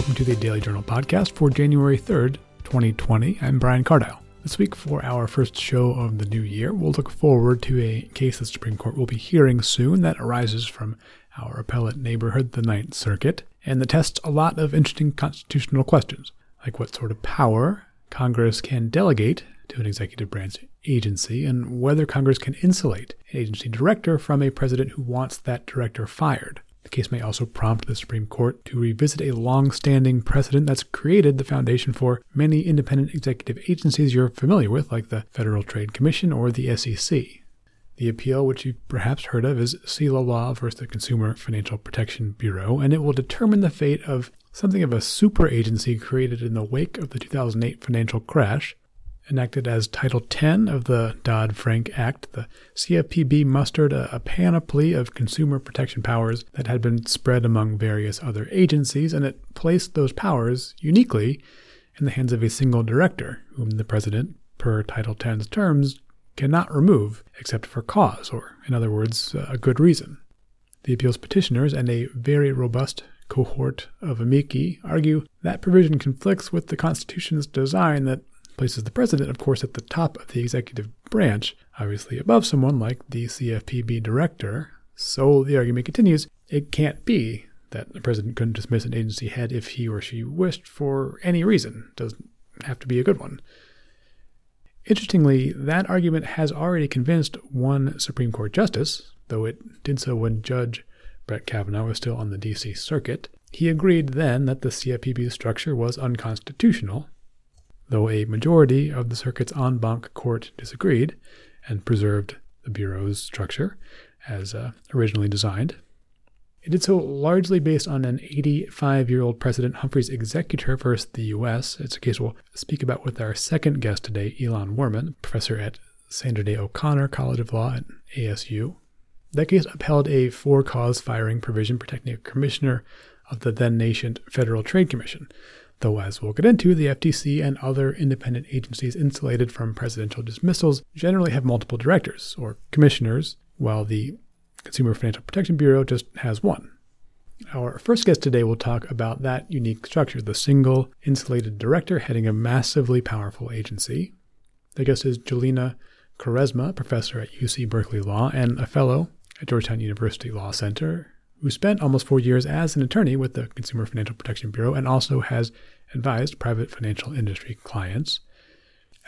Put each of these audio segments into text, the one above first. Welcome to the Daily Journal podcast for January 3rd, 2020. I'm Brian Cardile. This week, for our first show of the new year, we'll look forward to a case the Supreme Court will be hearing soon that arises from our appellate neighborhood, the Ninth Circuit, and that tests a lot of interesting constitutional questions, like what sort of power Congress can delegate to an executive branch agency, and whether Congress can insulate an agency director from a president who wants that director fired. The case may also prompt the Supreme Court to revisit a long-standing precedent that's created the foundation for many independent executive agencies you're familiar with, like the Federal Trade Commission or the SEC. The appeal, which you've perhaps heard of, is Seila Law versus the Consumer Financial Protection Bureau, and it will determine the fate of something of a super agency created in the wake of the 2008 financial crash. Enacted as Title X of the Dodd-Frank Act, the CFPB mustered a panoply of consumer protection powers that had been spread among various other agencies, and it placed those powers uniquely in the hands of a single director, whom the president, per Title X's terms, cannot remove except for cause, or in other words, a good reason. The appeals petitioners and a very robust cohort of amici argue that provision conflicts with the Constitution's design that places the president, of course, at the top of the executive branch, obviously above someone like the CFPB director. So the argument continues, it can't be that the president couldn't dismiss an agency head if he or she wished for any reason. It doesn't have to be a good one. Interestingly, that argument has already convinced one Supreme Court justice, though it did so when Judge Brett Kavanaugh was still on the D.C. Circuit. He agreed then that the CFPB structure was unconstitutional, though a majority of the circuit's en banc court disagreed and preserved the Bureau's structure as originally designed. It did so largely based on an 85-year-old precedent, Humphrey's Executor versus the U.S. It's a case we'll speak about with our second guest today, Ilan Wurman, professor at Sandra Day O'Connor College of Law at ASU. That case upheld a for-cause firing provision protecting a commissioner of the then-nascent Federal Trade Commission, though, as we'll get into, the FTC and other independent agencies insulated from presidential dismissals generally have multiple directors, or commissioners, while the Consumer Financial Protection Bureau just has one. Our first guest today will talk about that unique structure, the single insulated director heading a massively powerful agency. The guest is Julina Karezma, professor at UC Berkeley Law and a fellow at Georgetown University Law Center, who spent almost 4 years as an attorney with the Consumer Financial Protection Bureau and also has advised private financial industry clients.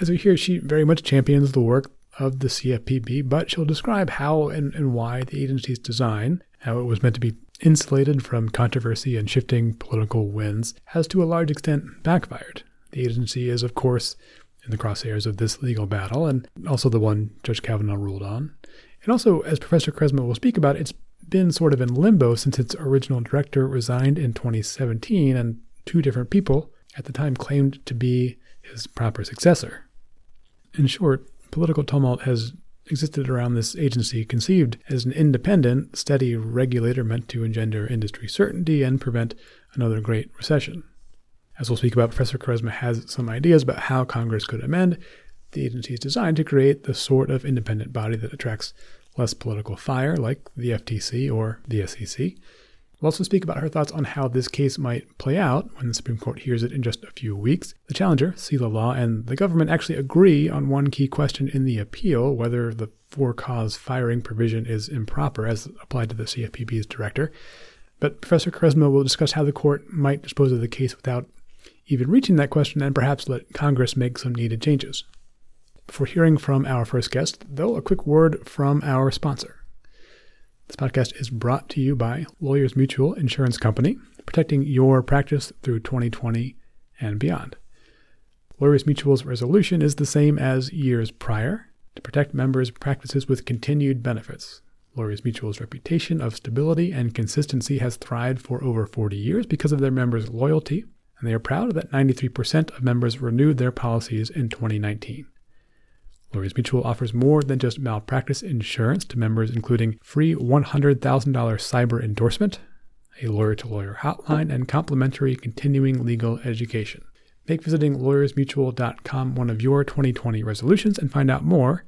As we hear, she very much champions the work of the CFPB, but she'll describe how and why the agency's design, how it was meant to be insulated from controversy and shifting political winds, has to a large extent backfired. The agency is, of course, in the crosshairs of this legal battle, and also the one Judge Kavanaugh ruled on. And also, as Professor Karezma will speak about, it's been sort of in limbo since its original director resigned in 2017, and two different people at the time claimed to be his proper successor. In short, political tumult has existed around this agency conceived as an independent, steady regulator meant to engender industry certainty and prevent another great recession. As we'll speak about, Professor Karezma has some ideas about how Congress could amend the agency's design to create the sort of independent body that attracts less political fire, like the FTC or the SEC. We'll also speak about her thoughts on how this case might play out when the Supreme Court hears it in just a few weeks. The challenger, Seila Law, and the government actually agree on one key question in the appeal, whether the for-cause firing provision is improper as applied to the CFPB's director. But Professor Karezma will discuss how the court might dispose of the case without even reaching that question and perhaps let Congress make some needed changes. Before hearing from our first guest, though, a quick word from our sponsor. This podcast is brought to you by Lawyers Mutual Insurance Company, protecting your practice through 2020 and beyond. Lawyers Mutual's resolution is the same as years prior, to protect members' practices with continued benefits. Lawyers Mutual's reputation of stability and consistency has thrived for over 40 years because of their members' loyalty, and they are proud that 93% of members renewed their policies in 2019. Lawyers Mutual offers more than just malpractice insurance to members, including free $100,000 cyber endorsement, a lawyer-to-lawyer hotline, and complimentary continuing legal education. Make visiting lawyersmutual.com one of your 2020 resolutions and find out more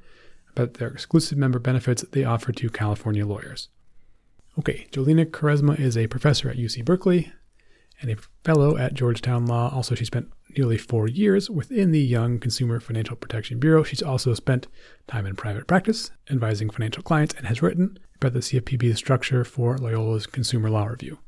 about their exclusive member benefits they offer to California lawyers. Okay, Julina Karezma is a professor at UC Berkeley and a fellow at Georgetown Law. Also, she spent nearly 4 years within the Young Consumer Financial Protection Bureau. She's also spent time in private practice advising financial clients and has written about the CFPB's structure for Loyola's Consumer Law Review.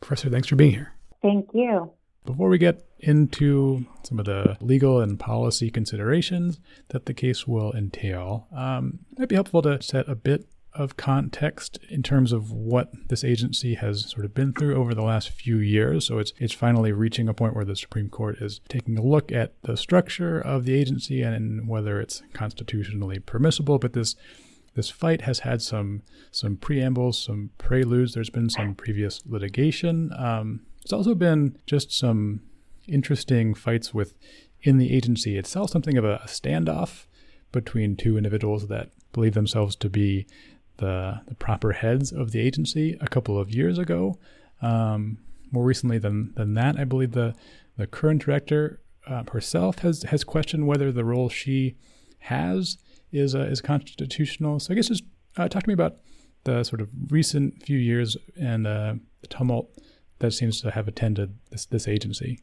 Professor, thanks for being here. Thank you. Before we get into some of the legal and policy considerations that the case will entail, it might be helpful to set a bit of context in terms of what this agency has sort of been through over the last few years. So it's finally reaching a point where the Supreme Court is taking a look at the structure of the agency and whether it's constitutionally permissible. But this fight has had some preambles, some preludes. There's been some previous litigation. There's also been just some interesting fights within the agency itself, something of a standoff between two individuals that believe themselves to be the proper heads of the agency a couple of years ago. More recently than that, I believe the current director herself has questioned whether the role she has is constitutional. So I guess just talk to me about the sort of recent few years and the tumult that seems to have attended this agency.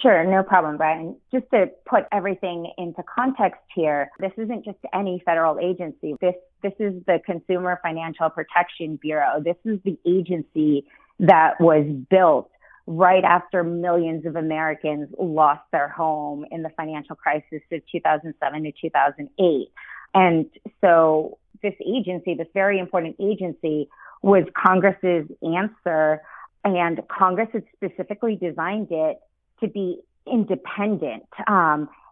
Sure, no problem, Brian. Just to put everything into context here, this isn't just any federal agency. This is the Consumer Financial Protection Bureau. This is the agency that was built right after millions of Americans lost their home in the financial crisis of 2007 to 2008. And so this agency, this very important agency, was Congress's answer, and Congress had specifically designed it to be independent,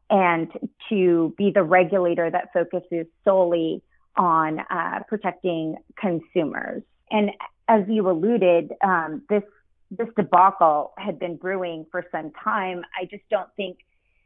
and to be the regulator that focuses solely on protecting consumers. And as you alluded, this debacle had been brewing for some time. I just don't think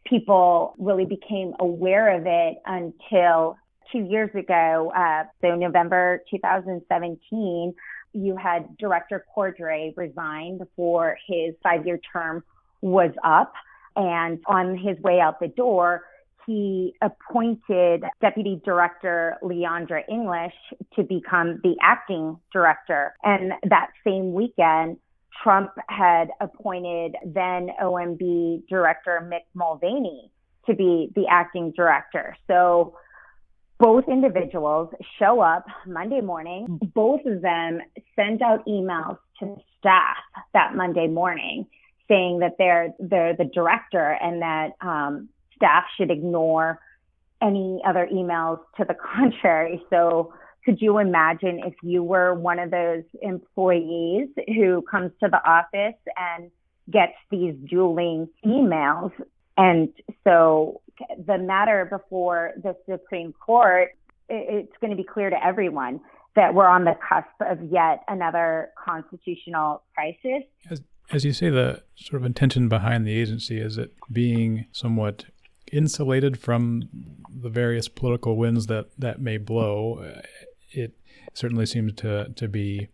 people really became aware of it until 2 years ago. So November 2017, you had Director Cordray resign before his 5-year term was up, and on his way out the door, he appointed Deputy Director Leandra English to become the acting director. And that same weekend, Trump had appointed then OMB Director Mick Mulvaney to be the acting director. So both individuals show up Monday morning. Both of them send out emails to the staff that Monday morning, saying that they're the director and that staff should ignore any other emails to the contrary. So could you imagine if you were one of those employees who comes to the office and gets these dueling emails? And so the matter before the Supreme Court, it's going to be clear to everyone that we're on the cusp of yet another constitutional crisis. As you say, the sort of intention behind the agency is it being somewhat insulated from the various political winds that may blow. It certainly seems to be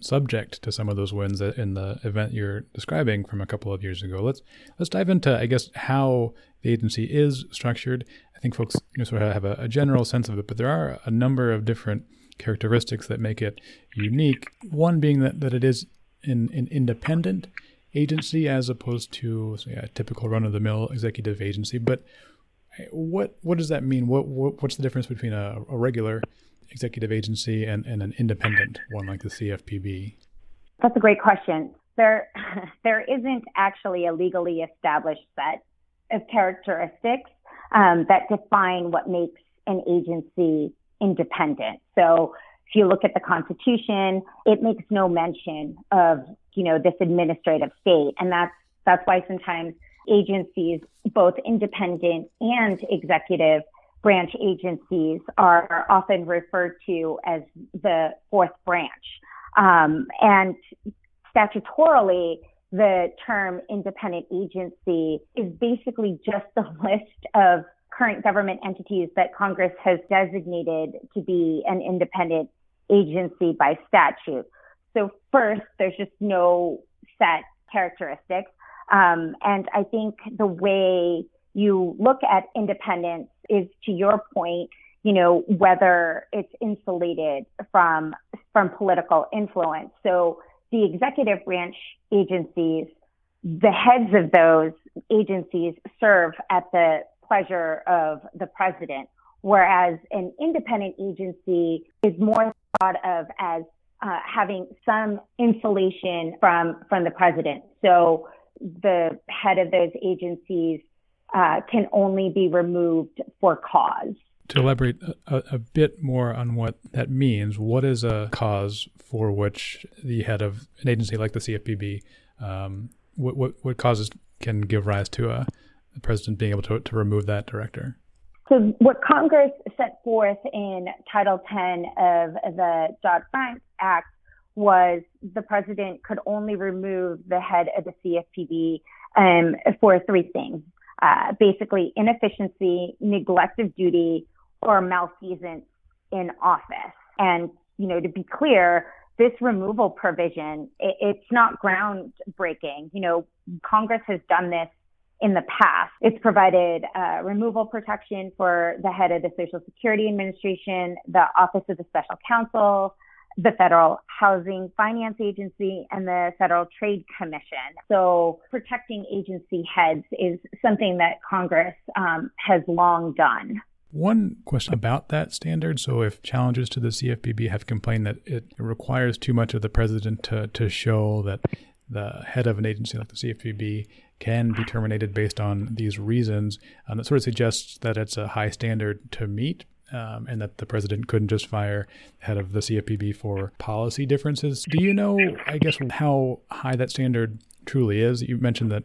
subject to some of those winds in the event you're describing from a couple of years ago. Let's dive into, I guess, how the agency is structured. I think folks sort of have a general sense of it, but there are a number of different characteristics that make it unique. One being that it is an independent agency as opposed to a typical run-of-the-mill executive agency. But what does that mean? What's the difference between a regular executive agency and an independent one like the CFPB? That's a great question. There isn't actually a legally established set of characteristics that define what makes an agency independent. So if you look at the Constitution, it makes no mention of, this administrative state. And that's why sometimes agencies, both independent and executive branch agencies, are often referred to as the fourth branch. And statutorily, the term independent agency is basically just a list of current government entities that Congress has designated to be an independent agency by statute. So first, there's just no set characteristics. And I think the way you look at independence is, to your point, whether it's insulated from political influence. So the executive branch agencies, the heads of those agencies serve at the pleasure of the president, whereas an independent agency is more thought of as having some insulation from the president. So the head of those agencies can only be removed for cause. To elaborate a bit more on what that means, what is a cause for which the head of an agency like the CFPB, what causes can give rise to the president being able to remove that director? So what Congress set forth in Title X of the Dodd-Frank Act was the president could only remove the head of the CFPB for three things, basically inefficiency, neglect of duty, or malfeasance in office. And, you know, to be clear, this removal provision, it's not groundbreaking. You know, Congress has done this in the past. It's provided removal protection for the head of the Social Security Administration, the Office of the Special Counsel, the Federal Housing Finance Agency, and the Federal Trade Commission. So protecting agency heads is something that Congress has long done. One question about that standard. So if challengers to the CFPB have complained that it requires too much of the president to show that the head of an agency like the CFPB can be terminated based on these reasons, that sort of suggests that it's a high standard to meet, and that the president couldn't just fire the head of the CFPB for policy differences. Do you know, I guess, how high that standard truly is? You mentioned that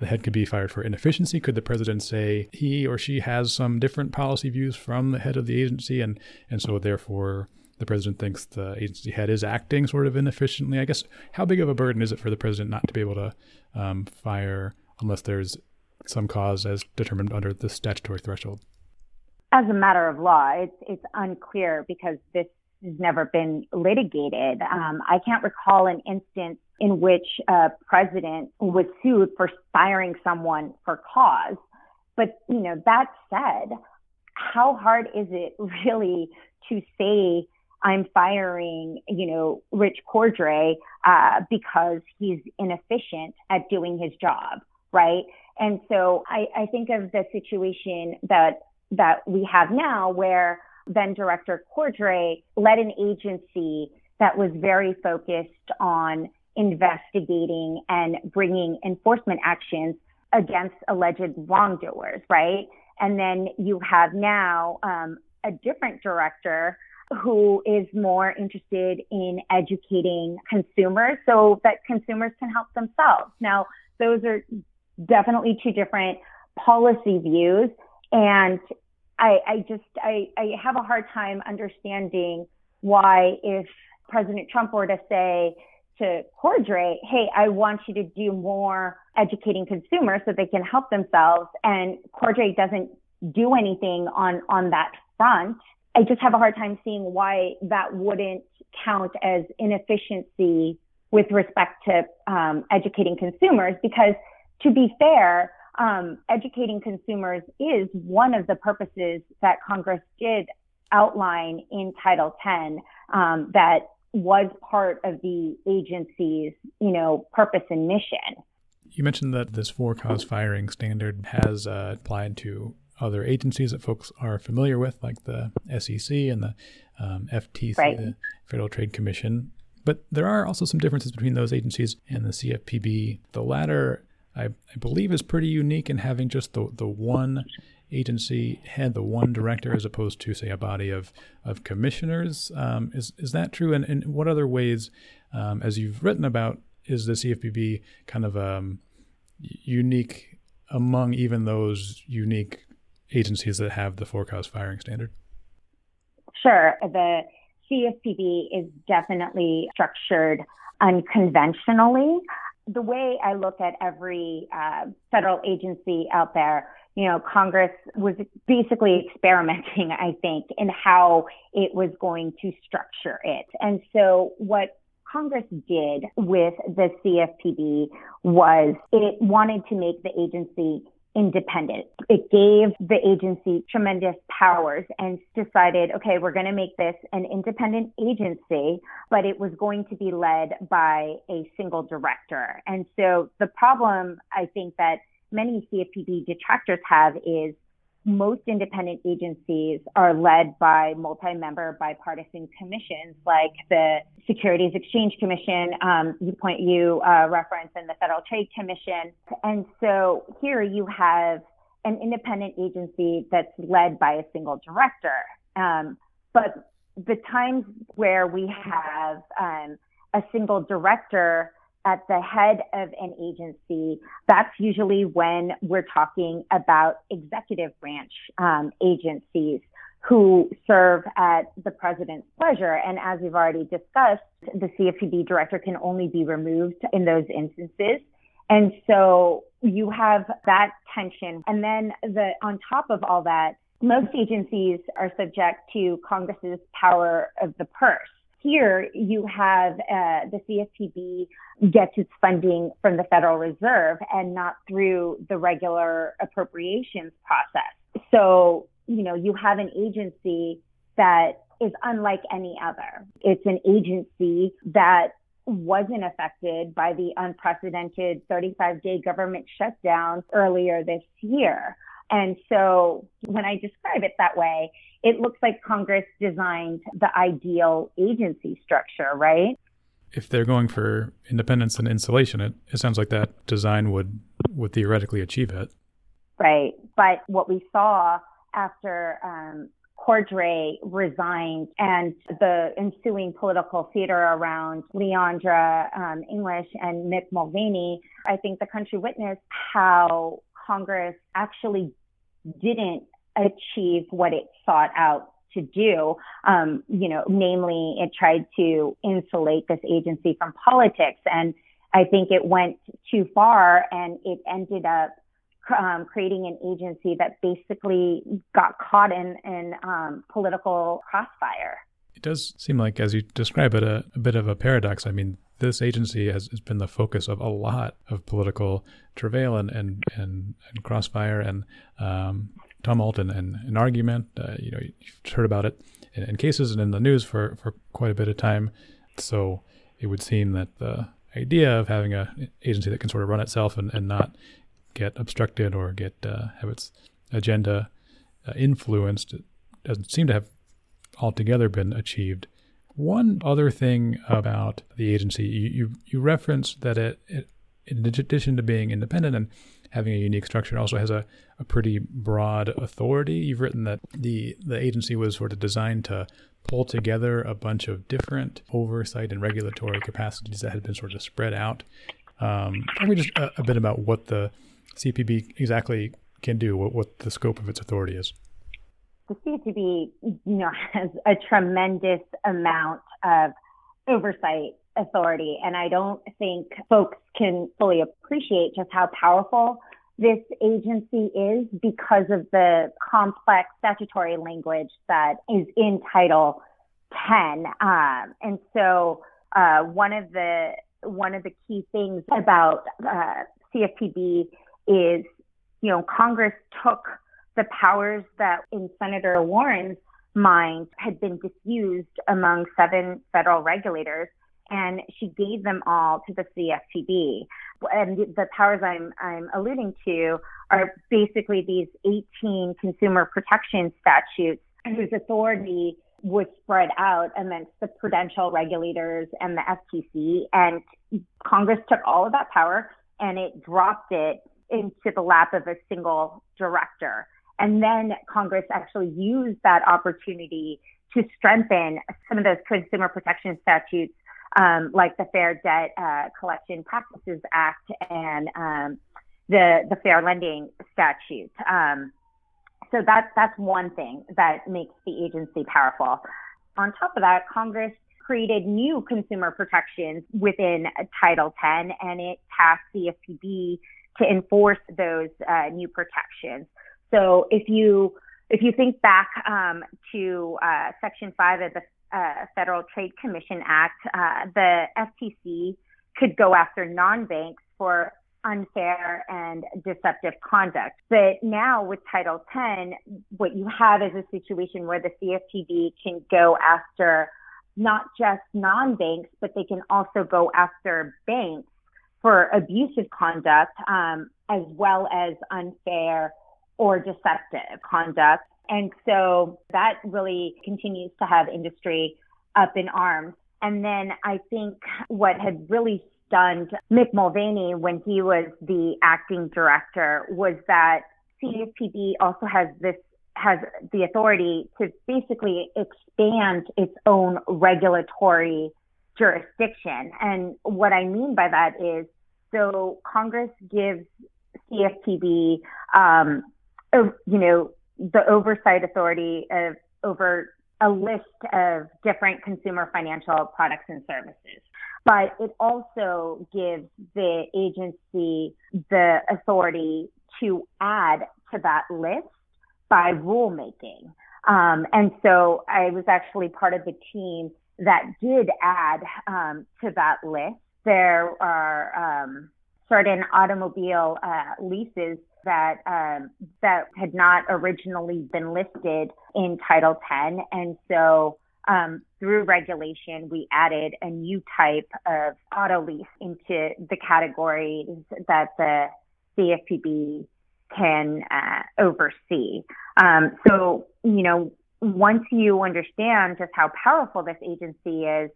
the head could be fired for inefficiency. Could the president say he or she has some different policy views from the head of the agency, and so therefore the president thinks the agency head is acting sort of inefficiently? I guess, how big of a burden is it for the president not to be able to fire unless there's some cause as determined under the statutory threshold? As a matter of law, it's unclear because this has never been litigated. I can't recall an instance in which a president was sued for firing someone for cause. But, you know, that said, how hard is it really to say I'm firing, you know, Rich Cordray because he's inefficient at doing his job, right? And so I think of the situation that we have now where then Director Cordray led an agency that was very focused on investigating and bringing enforcement actions against alleged wrongdoers, right? And then you have now a different director who is more interested in educating consumers so that consumers can help themselves. Now, those are definitely two different policy views. And I have a hard time understanding why, if President Trump were to say to Cordray, hey, I want you to do more educating consumers so they can help themselves, and Cordray doesn't do anything on that front, I just have a hard time seeing why that wouldn't count as inefficiency with respect to educating consumers. Because, to be fair, educating consumers is one of the purposes that Congress did outline in Title X, that was part of the agency's, you know, purpose and mission. You mentioned that this for-cause firing standard has applied to other agencies that folks are familiar with, like the SEC and the FTC, right, the Federal Trade Commission. But there are also some differences between those agencies and the CFPB. The latter, I believe, is pretty unique in having just the one agency head, the one director, as opposed to, say, a body of commissioners. Is that true? And what other ways, as you've written about, is the CFPB kind of unique among even those unique agencies that have the for-cause firing standard? Sure. The CFPB is definitely structured unconventionally. The way I look at every federal agency out there, you know, Congress was basically experimenting, I think, in how it was going to structure it. And so what Congress did with the CFPB was it wanted to make the agency independent. It gave the agency tremendous powers and decided, okay, we're going to make this an independent agency, but it was going to be led by a single director. And so the problem I think that many CFPB detractors have is most independent agencies are led by multi-member bipartisan commissions like the Securities Exchange Commission, reference in the Federal Trade Commission. And so here you have an independent agency that's led by a single director. But the times where we have a single director at the head of an agency, that's usually when we're talking about executive branch agencies who serve at the president's pleasure. And as we've already discussed, the CFPB director can only be removed in those instances. And so you have that tension. And then on top of all that, most agencies are subject to Congress's power of the purse. Here, you have the CFPB gets its funding from the Federal Reserve and not through the regular appropriations process. So, you have an agency that is unlike any other. It's an agency that wasn't affected by the unprecedented 35-day government shutdown earlier this year. And so when I describe it that way, it looks like Congress designed the ideal agency structure, right? If they're going for independence and insulation, it sounds like that design would theoretically achieve it. Right. But what we saw after Cordray resigned and the ensuing political theater around Leandra English and Mick Mulvaney, I think the country witnessed how Congress actually didn't achieve what it sought out to do. Namely, it tried to insulate this agency from politics. And I think it went too far and it ended up creating an agency that basically got caught in political crossfire. It does seem like, as you describe it, a bit of a paradox. I mean, this agency has been the focus of a lot of political travail and crossfire and tumult and argument. You've heard about it in cases and in the news for quite a bit of time. So it would seem that the idea of having an agency that can sort of run itself and not get obstructed or have its agenda influenced doesn't seem to have altogether been achieved. One other thing about the agency, you referenced that it, in addition to being independent and having a unique structure, it also has a pretty broad authority. You've written that the agency was sort of designed to pull together a bunch of different oversight and regulatory capacities that had been sort of spread out. Tell me just a bit about what the CFPB exactly can do, what the scope of its authority is. The CFPB, has a tremendous amount of oversight authority, and I don't think folks can fully appreciate just how powerful this agency is because of the complex statutory language that is in Title X. And so, one of the key things about CFPB is, Congress took the powers that in Senator Warren's mind had been diffused among 7 federal regulators, and she gave them all to the CFPB. And the powers I'm alluding to are basically these 18 consumer protection statutes whose authority was spread out amongst the prudential regulators and the FTC. And Congress took all of that power and it dropped it into the lap of a single director. And then Congress actually used that opportunity to strengthen some of those consumer protection statutes, like the Fair Debt Collection Practices Act and the Fair Lending Statute. So that's one thing that makes the agency powerful. On top of that, Congress created new consumer protections within Title X, and it tasked CFPB to enforce those new protections. So if you think back to Section 5 of the Federal Trade Commission Act, the FTC could go after non-banks for unfair and deceptive conduct. But now with Title X, what you have is a situation where the CFPB can go after not just non-banks, but they can also go after banks for abusive conduct, as well as unfair or deceptive conduct. And so that really continues to have industry up in arms. And then I think what had really stunned Mick Mulvaney when he was the acting director was that CFPB also has the authority to basically expand its own regulatory jurisdiction. And what I mean by that is, so Congress gives CFPB, the oversight authority of over a list of different consumer financial products and services. But it also gives the agency the authority to add to that list by rulemaking. And so I was actually part of the team that did add to that list. There are certain automobile leases that had not originally been listed in Title X. And so through regulation, we added a new type of auto lease into the categories that the CFPB can oversee. So, once you understand just how powerful this agency is,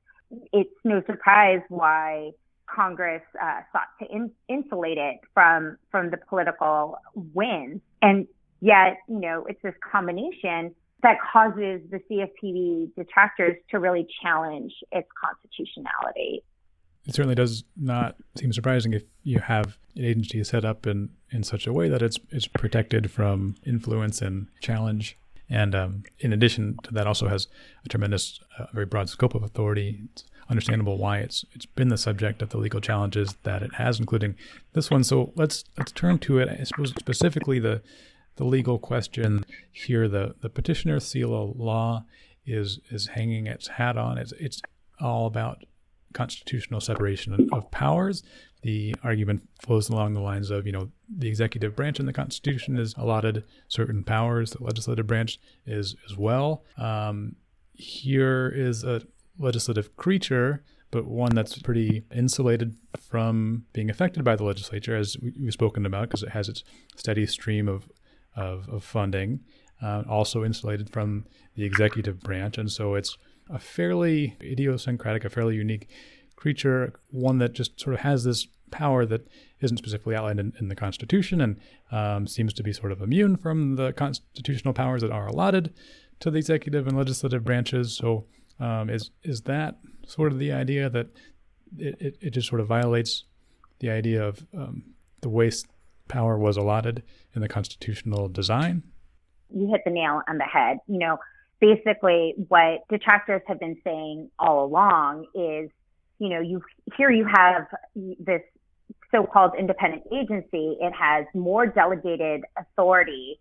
it's no surprise why Congress sought to insulate it from the political winds. And yet, it's this combination that causes the CFPB detractors to really challenge its constitutionality. It certainly does not seem surprising if you have an agency set up in such a way that it's protected from influence and challenge. And in addition to that, also has a tremendous, very broad scope of authority. It's understandable why it's been the subject of the legal challenges that it has, including this one. So let's turn to it. I suppose specifically the legal question here. The petitioner, Seila Law, is hanging its hat on. It's all about constitutional separation of powers. The argument flows along the lines of, the executive branch in the Constitution is allotted certain powers. The legislative branch is as well. Here is a legislative creature, but one that's pretty insulated from being affected by the legislature, as we've spoken about, because it has its steady stream of funding, also insulated from the executive branch. And so it's a fairly idiosyncratic, a fairly unique creature, one that just sort of has this power that isn't specifically outlined in the Constitution and seems to be sort of immune from the constitutional powers that are allotted to the executive and legislative branches. So is that sort of the idea that it just sort of violates the idea of the way power was allotted in the constitutional design? You hit the nail on the head. Basically, what detractors have been saying all along is, you have this so-called independent agency. It has more delegated authority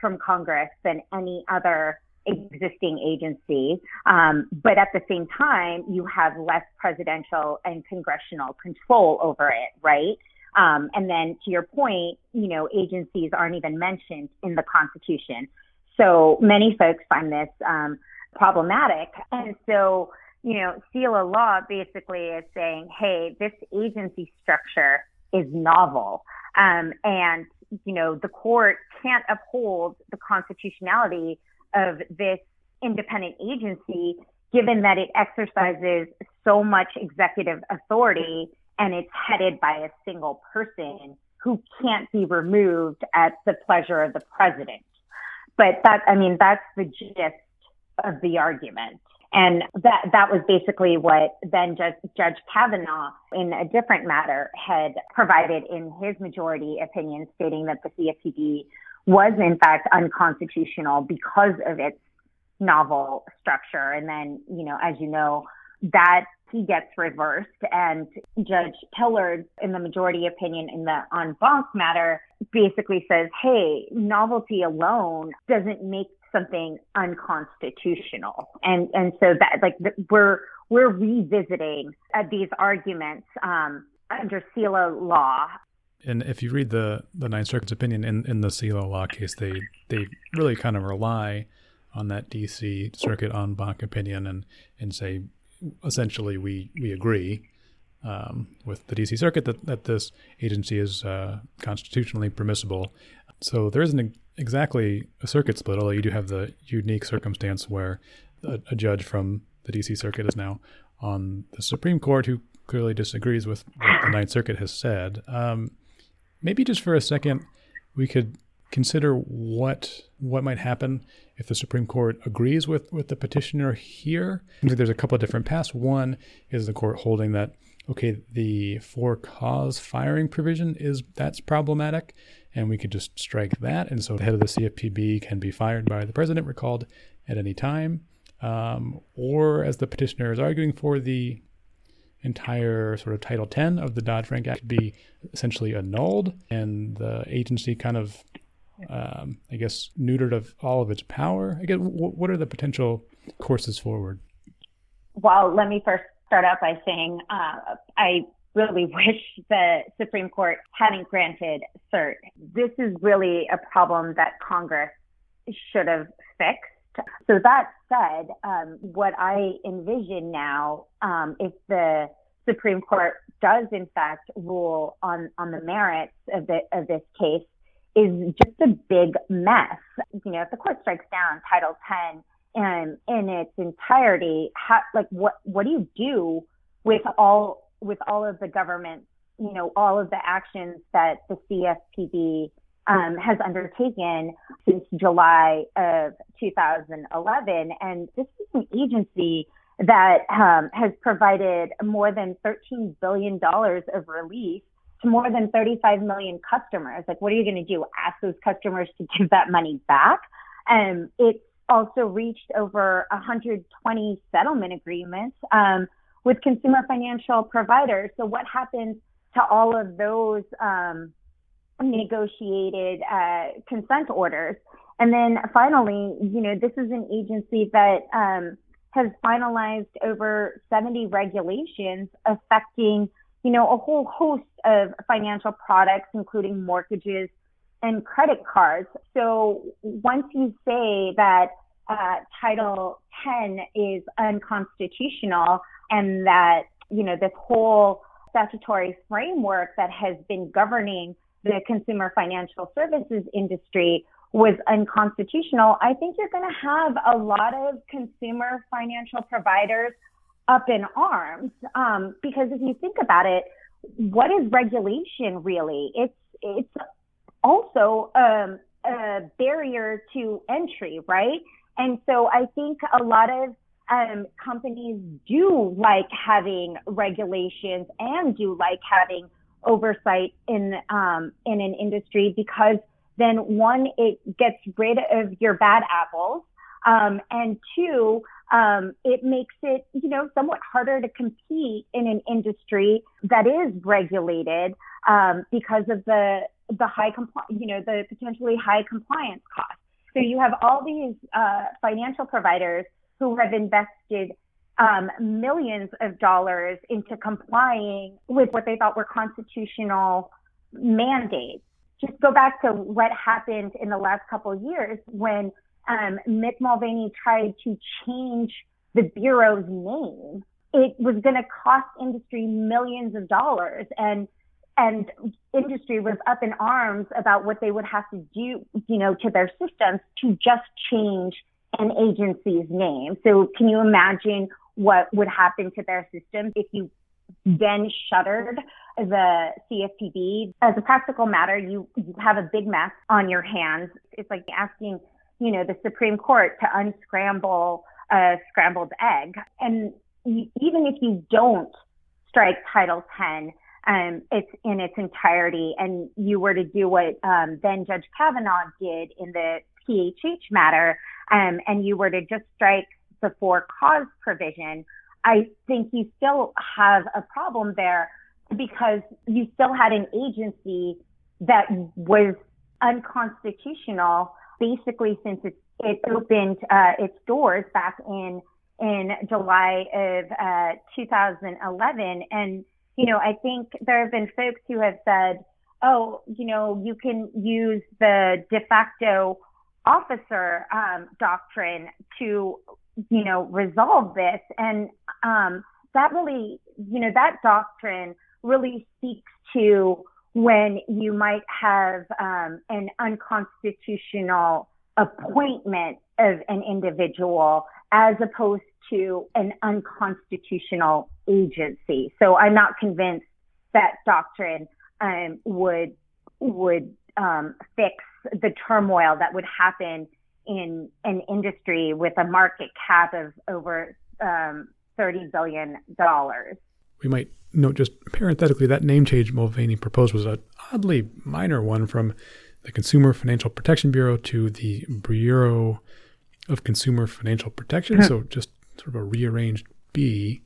from Congress than any other existing agency. But at the same time, you have less presidential and congressional control over it, right? And then to your point, agencies aren't even mentioned in the Constitution. So many folks find this problematic. And so, Seila Law basically is saying, hey, this agency structure is novel. And, the court can't uphold the constitutionality of this independent agency, given that it exercises so much executive authority and it's headed by a single person who can't be removed at the pleasure of the president. But that's the gist of the argument. And that was basically what then Judge Kavanaugh in a different matter had provided in his majority opinion, stating that the CFPB was in fact unconstitutional because of its novel structure. And then, that he gets reversed, and Judge Pillard in the majority opinion in the en banc matter basically says, hey, novelty alone doesn't make something unconstitutional. And so that we're revisiting these arguments under Seila Law And if you read the Ninth Circuit's opinion in the Seila Law case, they really kind of rely on that D.C. Circuit en banc opinion and say, essentially, we agree with the D.C. Circuit that this agency is constitutionally permissible. So there isn't exactly a circuit split, although you do have the unique circumstance where a judge from the D.C. Circuit is now on the Supreme Court, who clearly disagrees with what the Ninth Circuit has said. Maybe just for a second, we could consider what might happen if the Supreme Court agrees with the petitioner here. I think there's a couple of different paths. One is the court holding that, okay, the for-cause firing provision that's problematic, and we could just strike that. And so the head of the CFPB can be fired by the president, recalled at any time. Or, as the petitioner is arguing for, the entire sort of Title X of the Dodd-Frank Act be essentially annulled, and the agency kind of, I guess, neutered of all of its power. I guess, what are the potential courses forward? Well, let me first start out by saying I really wish the Supreme Court hadn't granted cert. This is really a problem that Congress should have fixed. So that said, what I envision now, if the Supreme Court does in fact rule on the merits of this case, is just a big mess. You know, if the court strikes down Title X and in its entirety, what do you do with all of the government, you know, all of the actions that the CFPB has undertaken since July of 2011. And this is an agency that has provided more than $13 billion of relief to more than 35 million customers. Like, what are you going to do? Ask those customers to give that money back? It's also reached over 120 settlement agreements with consumer financial providers. So what happens to all of those negotiated consent orders? And then finally, you know, this is an agency that has finalized over 70 regulations affecting, you know, a whole host of financial products, including mortgages and credit cards. So once you say that Title X is unconstitutional and that, you know, this whole statutory framework that has been governing the consumer financial services industry was unconstitutional, I think you're going to have a lot of consumer financial providers up in arms. Because if you think about it, what is regulation really? It's also a barrier to entry, right? And so I think a lot of companies do like having regulations and do like having oversight in an industry, because then one, it gets rid of your bad apples, and two, it makes it, you know, somewhat harder to compete in an industry that is regulated because of the high the potentially high compliance costs. So you have all these financial providers who have invested millions of dollars into complying with what they thought were constitutional mandates. Just go back to what happened in the last couple of years when Mick Mulvaney tried to change the Bureau's name. It was going to cost industry millions of dollars, and industry was up in arms about what they would have to do, you know, to their systems to just change an agency's name. So can you imagine what would happen to their systems if you then shuttered the CFPB? As a practical matter, you have a big mess on your hands. It's like asking, you know, the Supreme Court to unscramble a scrambled egg. And even if you don't strike Title X, it's in its entirety, and you were to do what then Judge Kavanaugh did in the PHH matter, and you were to just strike the for cause provision, I think you still have a problem there, because you still had an agency that was unconstitutional basically since it opened its doors back in July of 2011. And, you know, I think there have been folks who have said, oh, you know, you can use the de facto officer doctrine to, you know, resolve this. And that really, you know, that doctrine really speaks to when you might have an unconstitutional appointment of an individual as opposed to an unconstitutional agency. So I'm not convinced that doctrine would fix the turmoil that would happen in an industry with a market cap of over $30 billion. We might note just parenthetically that name change Mulvaney proposed was an oddly minor one from the Consumer Financial Protection Bureau to the Bureau of Consumer Financial Protection. So just sort of a rearranged B.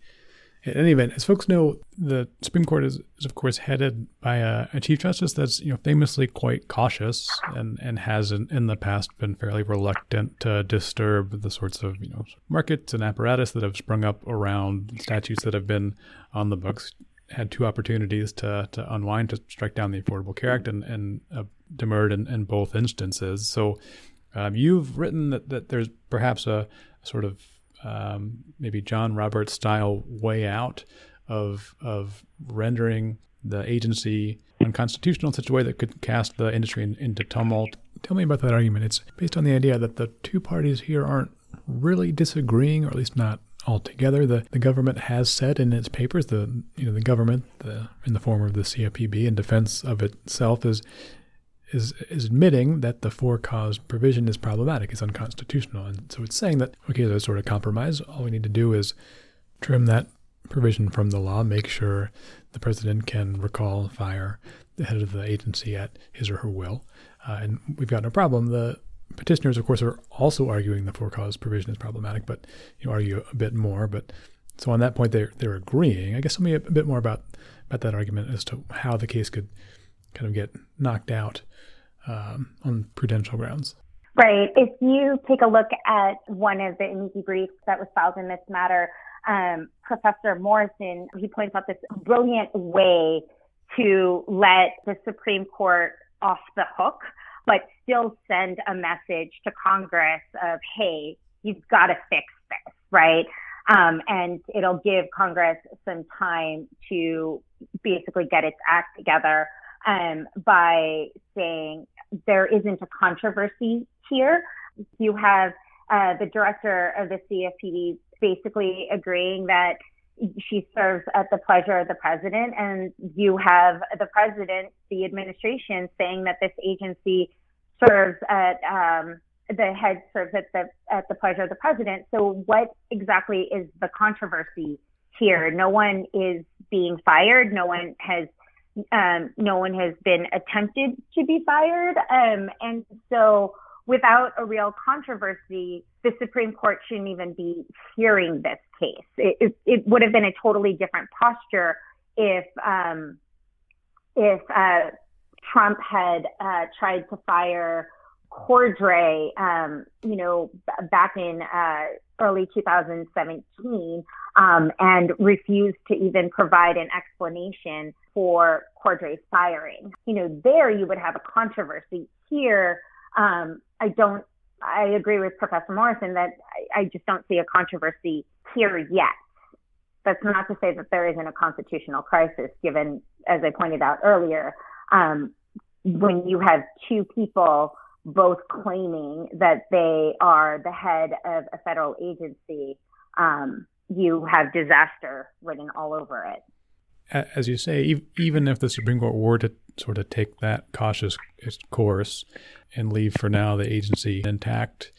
In any event, as folks know, the Supreme Court is of course headed by a Chief Justice that's, you know, famously quite cautious and has in the past been fairly reluctant to disturb the sorts of, you know, markets and apparatus that have sprung up around statutes that have been on the books. Had two opportunities to unwind, to strike down the Affordable Care Act and demurred in both instances. So you've written that there's perhaps a sort of maybe John Roberts style way out of rendering the agency unconstitutional in such a way that could cast the industry into tumult. Tell me about that argument. It's based on the idea that the two parties here aren't really disagreeing, or at least not altogether. The government has said in its papers, the government in the form of the CFPB in defense of itself is admitting that the for-cause provision is problematic, is unconstitutional. And so it's saying that, okay, there's a sort of compromise. All we need to do is trim that provision from the law, make sure the president can recall and fire the head of the agency at his or her will. And we've got no problem. The petitioners, of course, are also arguing the for-cause provision is problematic, but you argue a bit more. But so on that point, they're agreeing. I guess tell me a bit more about that argument as to how the case could kind of get knocked out on prudential grounds. Right. If you take a look at one of the amicus briefs that was filed in this matter, Professor Morrison, he points out this brilliant way to let the Supreme Court off the hook, but still send a message to Congress of, hey, you've got to fix this, right? And it'll give Congress some time to basically get its act together by saying there isn't a controversy here. You have the director of the CFPB basically agreeing that she serves at the pleasure of the president, and you have the president, the administration, saying that this agency serves at the head serves at the pleasure of the president. So what exactly is the controversy here? No one is being fired. No one has been attempted to be fired, and so without a real controversy, the Supreme Court shouldn't even be hearing this case. It would have been a totally different posture if Trump had tried to fire Cordray, back in early 2017, and refused to even provide an explanation for Cordray's firing. You know, there you would have a controversy. Here, I agree with Professor Morrison that I just don't see a controversy here yet. That's not to say that there isn't a constitutional crisis, given, as I pointed out earlier, when you have two people both claiming that they are the head of a federal agency, you have disaster written all over it. As you say, even if the Supreme Court were to sort of take that cautious course and leave for now the agency intact,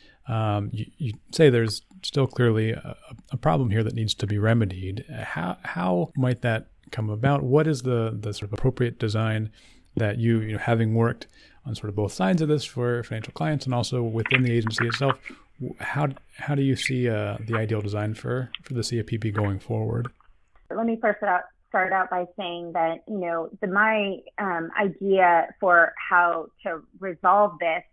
you say there's still clearly a problem here that needs to be remedied. How might that come about? What is the sort of appropriate design that you know, having worked on sort of both sides of this for financial clients and also within the agency itself, how do you see the ideal design for the CFPB going forward? Let me first start out by saying that, you know, my idea for how to resolve this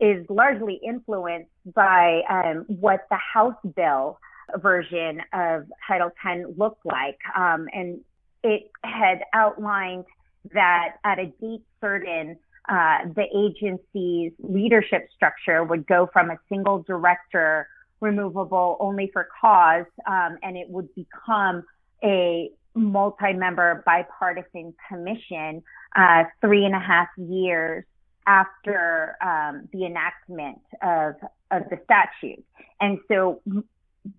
is largely influenced by what the House bill version of Title X looked like. And it had outlined that at a date certain, the agency's leadership structure would go from a single director removable only for cause, and it would become a multi-member bipartisan commission 3.5 years after the enactment of the statute. And so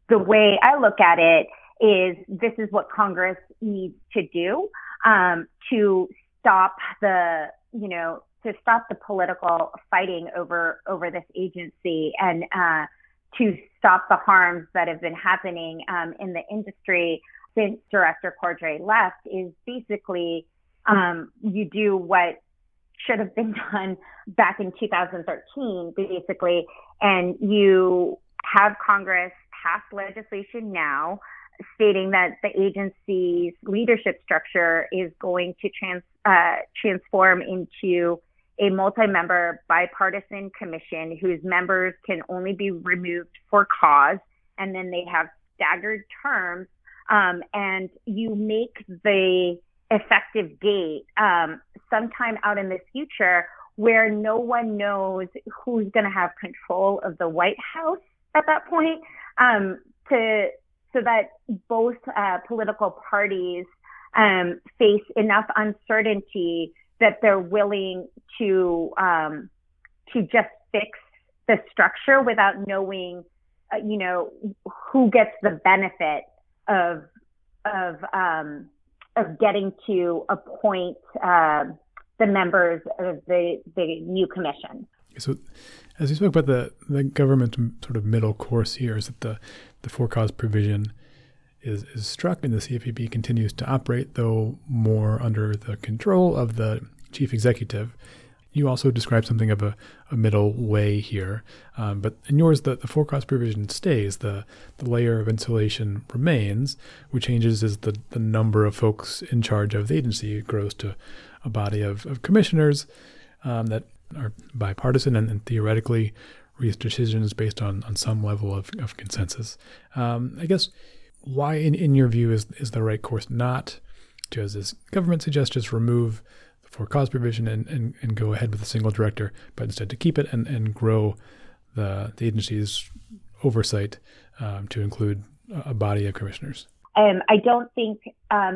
the way I look at it is this is what Congress needs to do to stop the, you know, to stop the political fighting over this agency and to stop the harms that have been happening in the industry since Director Cordray left is basically you do what should have been done back in 2013, basically, and you have Congress pass legislation now stating that the agency's leadership structure is going to transform into a multi-member bipartisan commission whose members can only be removed for cause, and then they have staggered terms, and you make the effective date sometime out in the future where no one knows who's going to have control of the White House at that point, so that both political parties face enough uncertainty that they're willing to just fix the structure without knowing, you know, who gets the benefit of getting to appoint the members of the new commission. So, as you spoke about the government sort of middle course here is that the for-cause provision is struck and the CFPB continues to operate, though more under the control of the chief executive. You also described something of a middle way here, but in yours, the for-cause provision stays. The layer of insulation remains. What changes is the number of folks in charge of the agency grows to a body of commissioners that are bipartisan and theoretically reach decisions based on some level of consensus. I guess why, in your view, is the right course not to, as this government suggests, just remove for-cause provision and go ahead with a single director, but instead to keep it and grow the agency's oversight to include a body of commissioners? I don't think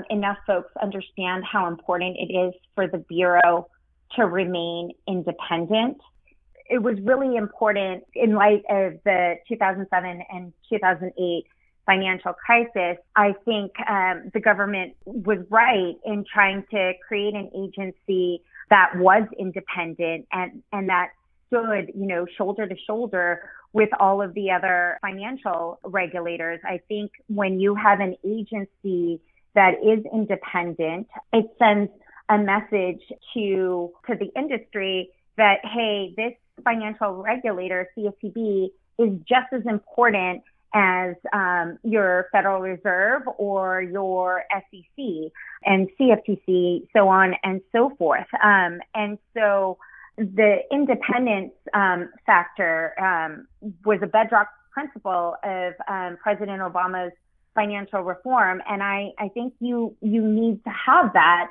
enough folks understand how important it is for the Bureau to remain independent. It was really important in light of the 2007 and 2008 financial crisis. I think the government was right in trying to create an agency that was independent and that stood, you know, shoulder to shoulder with all of the other financial regulators. I think when you have an agency that is independent, it sends a message to the industry that, hey, this financial regulator, CFPB, is just as important as your Federal Reserve or your SEC and CFTC, so on and so forth. And so the independence factor was a bedrock principle of President Obama's financial reform. And I think you need to have that,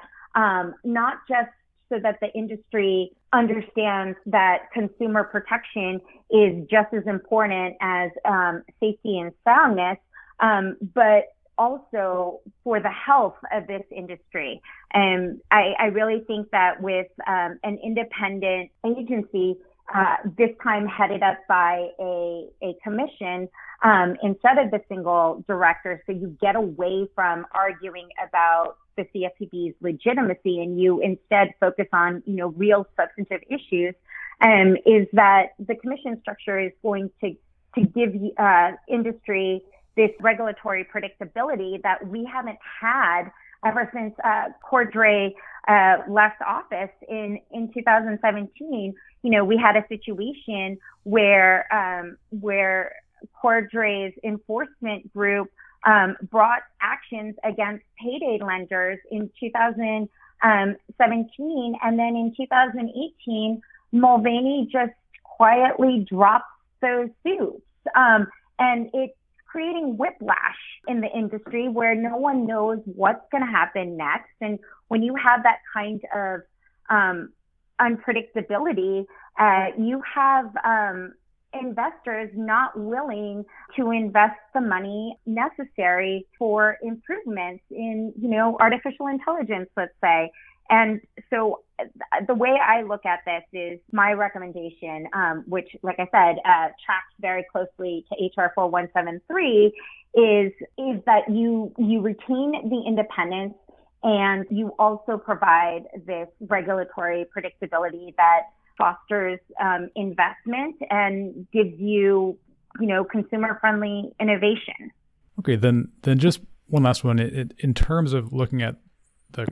not just so that the industry understands that consumer protection is just as important as safety and soundness, but also for the health of this industry. And I really think that with an independent agency, this time headed up by a commission instead of the single director, so you get away from arguing about the CFPB's legitimacy and you instead focus on, you know, real substantive issues, is that the commission structure is going to give industry this regulatory predictability that we haven't had ever since Cordray left office in 2017. You know, we had a situation where Cordray's enforcement group brought actions against payday lenders in 2017. And then in 2018, Mulvaney just quietly dropped those suits. And it creating whiplash in the industry where no one knows what's going to happen next. And when you have that kind of unpredictability, you have investors not willing to invest the money necessary for improvements in, you know, artificial intelligence, let's say. And so the way I look at this is my recommendation, which, like I said, tracks very closely to HR 4173, is that you retain the independence and you also provide this regulatory predictability that fosters investment and gives you, you know, consumer-friendly innovation. Okay, then just one last one. In terms of looking at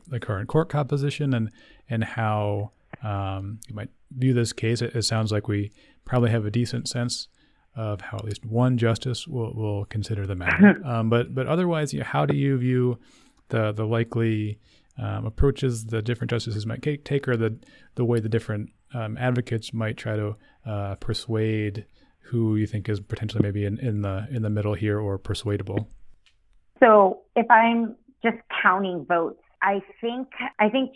the current court composition and how you might view this case, it sounds like we probably have a decent sense of how at least one justice will consider the matter. But otherwise, you know, how do you view the likely approaches the different justices might take, or the way the different advocates might try to persuade who you think is potentially maybe in the middle here or persuadable? So if I'm just counting votes, I think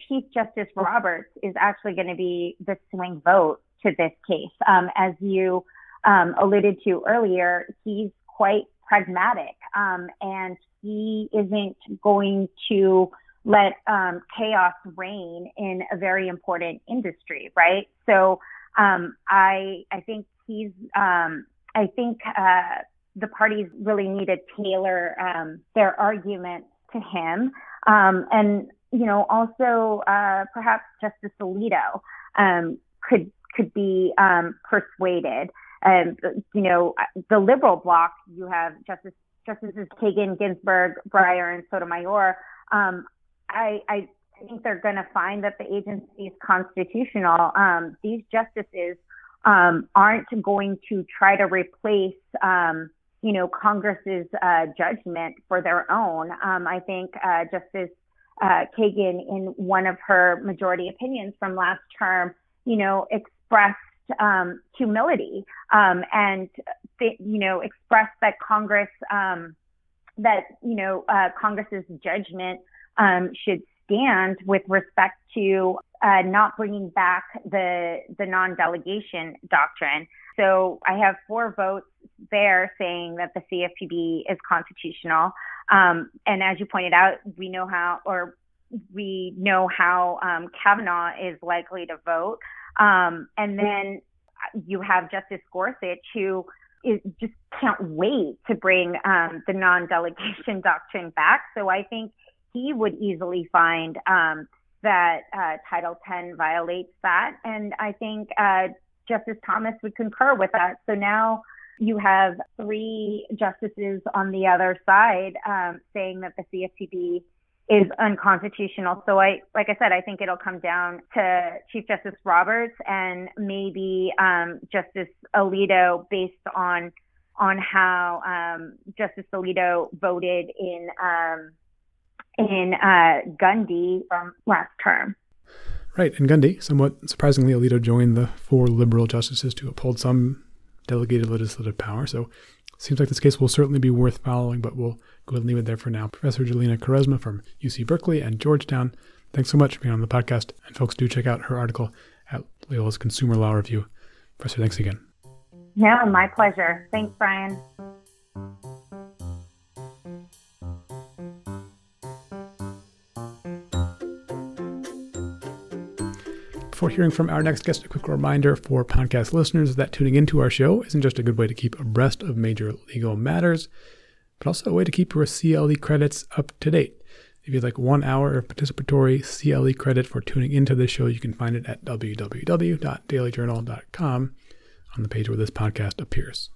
Chief Justice Roberts is actually going to be the swing vote to this case. As you alluded to earlier, he's quite pragmatic, and he isn't going to let chaos reign in a very important industry, right? So I think the parties really need to tailor their arguments to him. And, you know, also, perhaps Justice Alito, could be, persuaded. And, you know, the liberal bloc, you have Justices Kagan, Ginsburg, Breyer, and Sotomayor. I think they're going to find that the agency is constitutional. These justices, aren't going to try to replace, you know, Congress's judgment for their own. I think Justice Kagan, in one of her majority opinions from last term, you know, expressed humility and, you know, expressed that Congress's judgment should stand with respect to not bringing back the non-delegation doctrine. So I have four votes there saying that the CFPB is constitutional. And as you pointed out, we know how Kavanaugh is likely to vote. And then you have Justice Gorsuch, who just can't wait to bring the non-delegation doctrine back. So I think he would easily find that Title X violates that. And I think Justice Thomas would concur with that. So now you have three justices on the other side saying that the CFPB is unconstitutional. So I think it'll come down to Chief Justice Roberts and maybe Justice Alito, based on how Justice Alito voted in Gundy from last term. Right. And Gundy, somewhat surprisingly, Alito joined the four liberal justices to uphold some delegated legislative power. So it seems like this case will certainly be worth following, but we'll go ahead and leave it there for now. Professor Julina Karezma from UC Berkeley and Georgetown, thanks so much for being on the podcast. And folks, do check out her article at Loyola's Consumer Law Review. Professor, thanks again. No, my pleasure. Thanks, Brian. Before hearing from our next guest, a quick reminder for podcast listeners that tuning into our show isn't just a good way to keep abreast of major legal matters, but also a way to keep your CLE credits up to date. If you'd like 1 hour of participatory CLE credit for tuning into this show, you can find it at www.dailyjournal.com on the page where this podcast appears.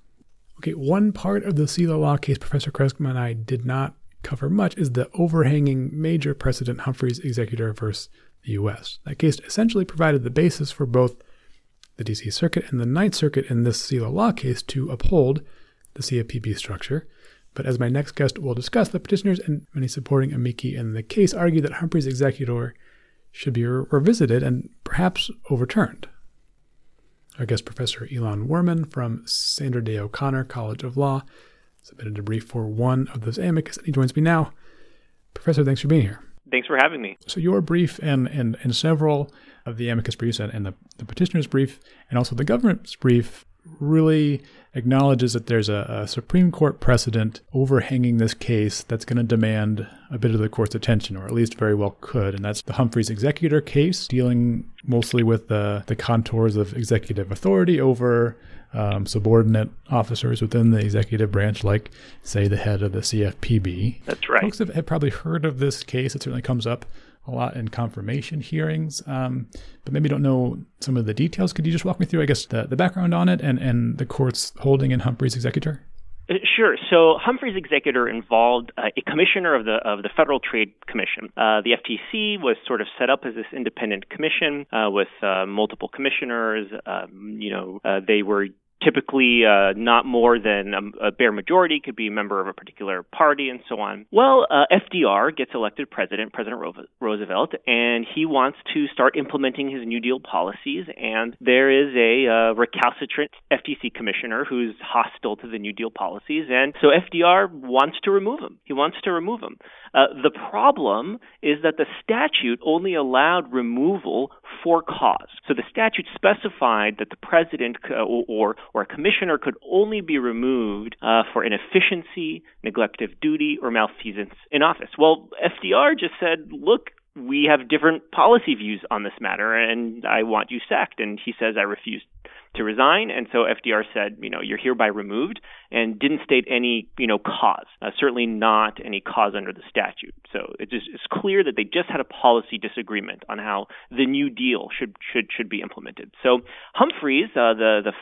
Okay, one part of the Seila Law case Professor Karezma and I did not cover much is the overhanging major precedent Humphrey's Executor versus the U.S. That case essentially provided the basis for both the D.C. Circuit and the Ninth Circuit in this Seila Law case to uphold the CFPB structure. But as my next guest will discuss, the petitioners and many supporting amici in the case argue that Humphrey's Executor should be revisited and perhaps overturned. Our guest, Professor Ilan Wurman from Sandra Day O'Connor College of Law, submitted a brief for one of those amicus, and he joins me now. Professor, thanks for being here. Thanks for having me. So your brief and several of the amicus briefs and the petitioner's brief and also the government's brief really acknowledges that there's a Supreme Court precedent overhanging this case that's going to demand a bit of the court's attention, or at least very well could, and that's the Humphrey's Executor case, dealing mostly with the contours of executive authority over subordinate officers within the executive branch, like, say, the head of the CFPB. That's right. Folks have probably heard of this case. It certainly comes up a lot in confirmation hearings, but maybe don't know some of the details. Could you just walk me through, I guess, the background on it and the court's holding in Humphrey's Executor? Sure. So Humphrey's Executor involved a commissioner of the Federal Trade Commission. The FTC was sort of set up as this independent commission with multiple commissioners. They were typically not more than a bare majority, could be a member of a particular party, and so on. Well, FDR gets elected President Roosevelt, and he wants to start implementing his New Deal policies, and there is a recalcitrant FTC commissioner who's hostile to the New Deal policies, and so FDR wants to remove him. The problem is that the statute only allowed removal for cause. So the statute specified that the president or a commissioner could only be removed for inefficiency, neglect of duty, or malfeasance in office. Well, FDR just said, look, we have different policy views on this matter, and I want you sacked. And he says, I refuse to resign. And so FDR said, you're hereby removed, and didn't state any, cause, certainly not any cause under the statute. So it's clear that they just had a policy disagreement on how the New Deal should be implemented. So Humphreys, the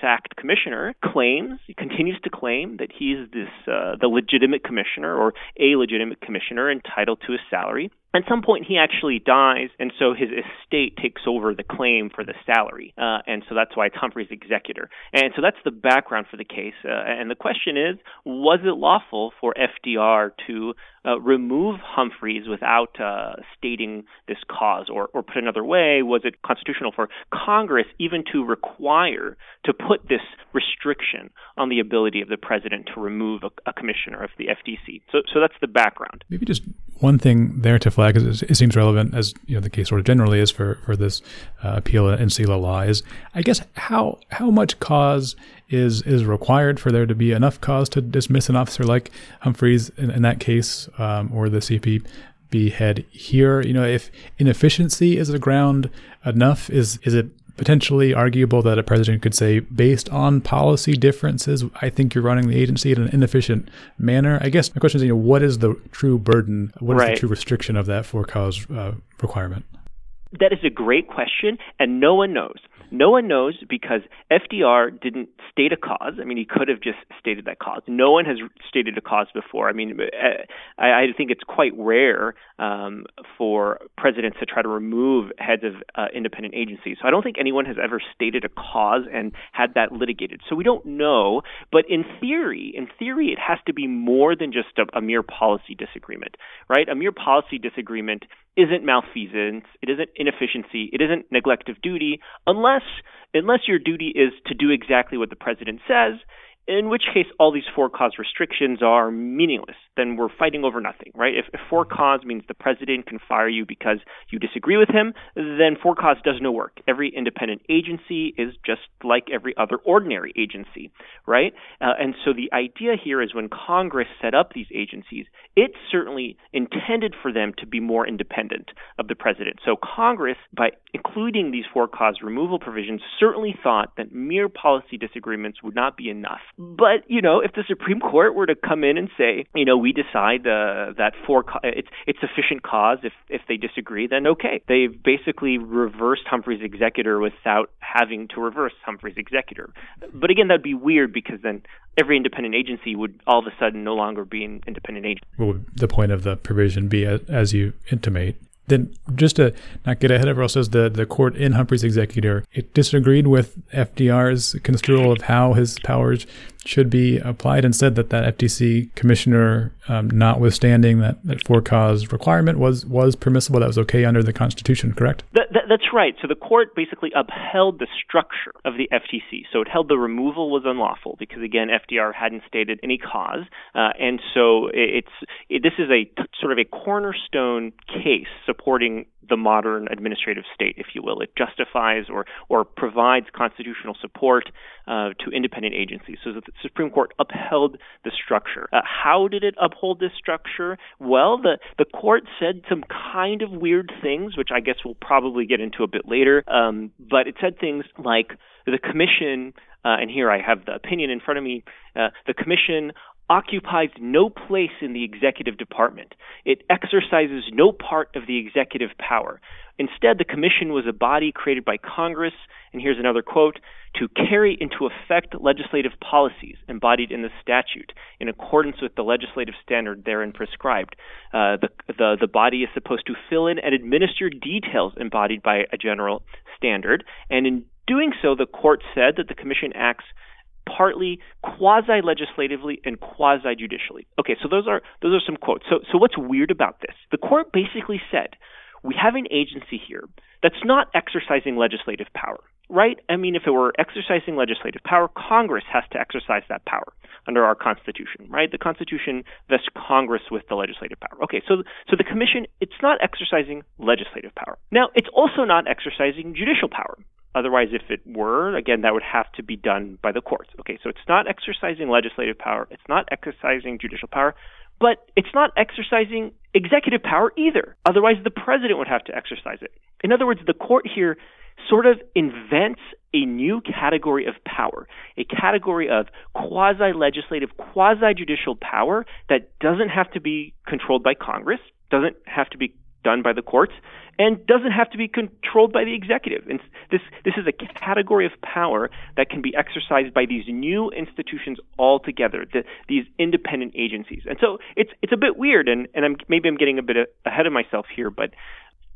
sacked commissioner, continues to claim that he's the legitimate commissioner, or a legitimate commissioner entitled to his salary. At some point, he actually dies, and so his estate takes over the claim for the salary, and so that's why it's Humphrey's Executor. And so that's the background for the case, and the question is, was it lawful for FDR to remove Humphreys without stating this cause? Or put another way, was it constitutional for Congress even to require to put this restriction on the ability of the president to remove a commissioner of the FTC? So that's the background. Maybe just one thing there to flag, because it seems relevant, as the case sort of generally is for this appeal in Seila Law, is I guess how much cause is required for there to be enough cause to dismiss an officer like Humphreys in that case, or the CFPB head here. If inefficiency is a ground enough, is it potentially arguable that a president could say, based on policy differences, I think you're running the agency in an inefficient manner? I guess my question is, what is the true burden? What is the true restriction of that for-cause requirement? That is a great question, and no one knows. No one knows because FDR didn't state a cause. He could have just stated that cause. No one has stated a cause before. I think it's quite rare for presidents to try to remove heads of independent agencies. So I don't think anyone has ever stated a cause and had that litigated. So we don't know. But in theory, it has to be more than just a mere policy disagreement, right? A mere policy disagreement isn't malfeasance. It isn't inefficiency. It isn't neglect of duty, unless your duty is to do exactly what the president says, in which case all these for-cause restrictions are meaningless. Then we're fighting over nothing, right? If for-cause means the president can fire you because you disagree with him, then for-cause does no work. Every independent agency is just like every other ordinary agency, right? And so the idea here is when Congress set up these agencies, it certainly intended for them to be more independent of the president. So Congress, by including these for-cause removal provisions, certainly thought that mere policy disagreements would not be enough. But, if the Supreme Court were to come in and say, we decide that it's sufficient cause, if they disagree, then okay. They basically reversed Humphrey's Executor without having to reverse Humphrey's Executor. But again, that'd be weird because then every independent agency would all of a sudden no longer be an independent agency. What would the point of the provision be, as you intimate? Then just to not get ahead of ourselves, the court in Humphrey's Executor, it disagreed with FDR's construal of how his powers should be applied instead, that FTC commissioner, notwithstanding that for-cause requirement was permissible, that was okay under the Constitution, correct? That's right. So the court basically upheld the structure of the FTC. So it held the removal was unlawful because, again, FDR hadn't stated any cause. And so this is a cornerstone case supporting the modern administrative state, if you will. It justifies or provides constitutional support to independent agencies. So the Supreme Court upheld the structure. How did it uphold this structure? Well, the court said some kind of weird things, which I guess we'll probably get into a bit later, but it said things like the commission, and here I have the opinion in front of me, the commission occupies no place in the executive department. It exercises no part of the executive power. Instead, the commission was a body created by Congress, and here's another quote, to carry into effect legislative policies embodied in the statute in accordance with the legislative standard therein prescribed. The body is supposed to fill in and administer details embodied by a general standard. And in doing so, the court said that the commission acts partly quasi-legislatively and quasi-judicially. Okay, so those are some quotes. So what's weird about this? The court basically said, we have an agency here that's not exercising legislative power, right? I mean, if it were exercising legislative power, Congress has to exercise that power under our Constitution, right? The Constitution vests Congress with the legislative power. Okay, so the commission, it's not exercising legislative power. Now, it's also not exercising judicial power. Otherwise, if it were, again, that would have to be done by the courts. Okay, so it's not exercising legislative power. It's not exercising judicial power, but it's not exercising executive power either. Otherwise, the president would have to exercise it. In other words, the court here sort of invents a new category of power, a category of quasi-legislative, quasi-judicial power that doesn't have to be controlled by Congress, doesn't have to be done by the courts, and doesn't have to be controlled by the executive. And this is a category of power that can be exercised by these new institutions altogether, these independent agencies. And so it's a bit weird, and maybe I'm getting a bit ahead of myself here, but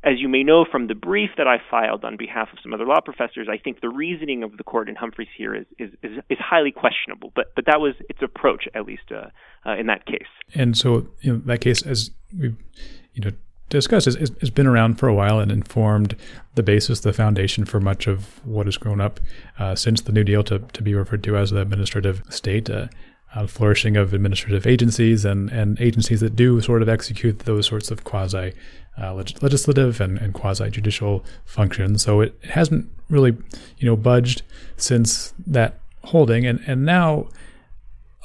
as you may know from the brief that I filed on behalf of some other law professors, I think the reasoning of the court in Humphreys here is highly questionable. But that was its approach, at least in that case. And so that case, as we've discussed, it's been around for a while and informed the basis, the foundation for much of what has grown up since the New Deal to be referred to as the administrative state, flourishing of administrative agencies and agencies that do sort of execute those sorts of quasi-legislative and quasi-judicial functions. So it hasn't really, budged since that holding. And now,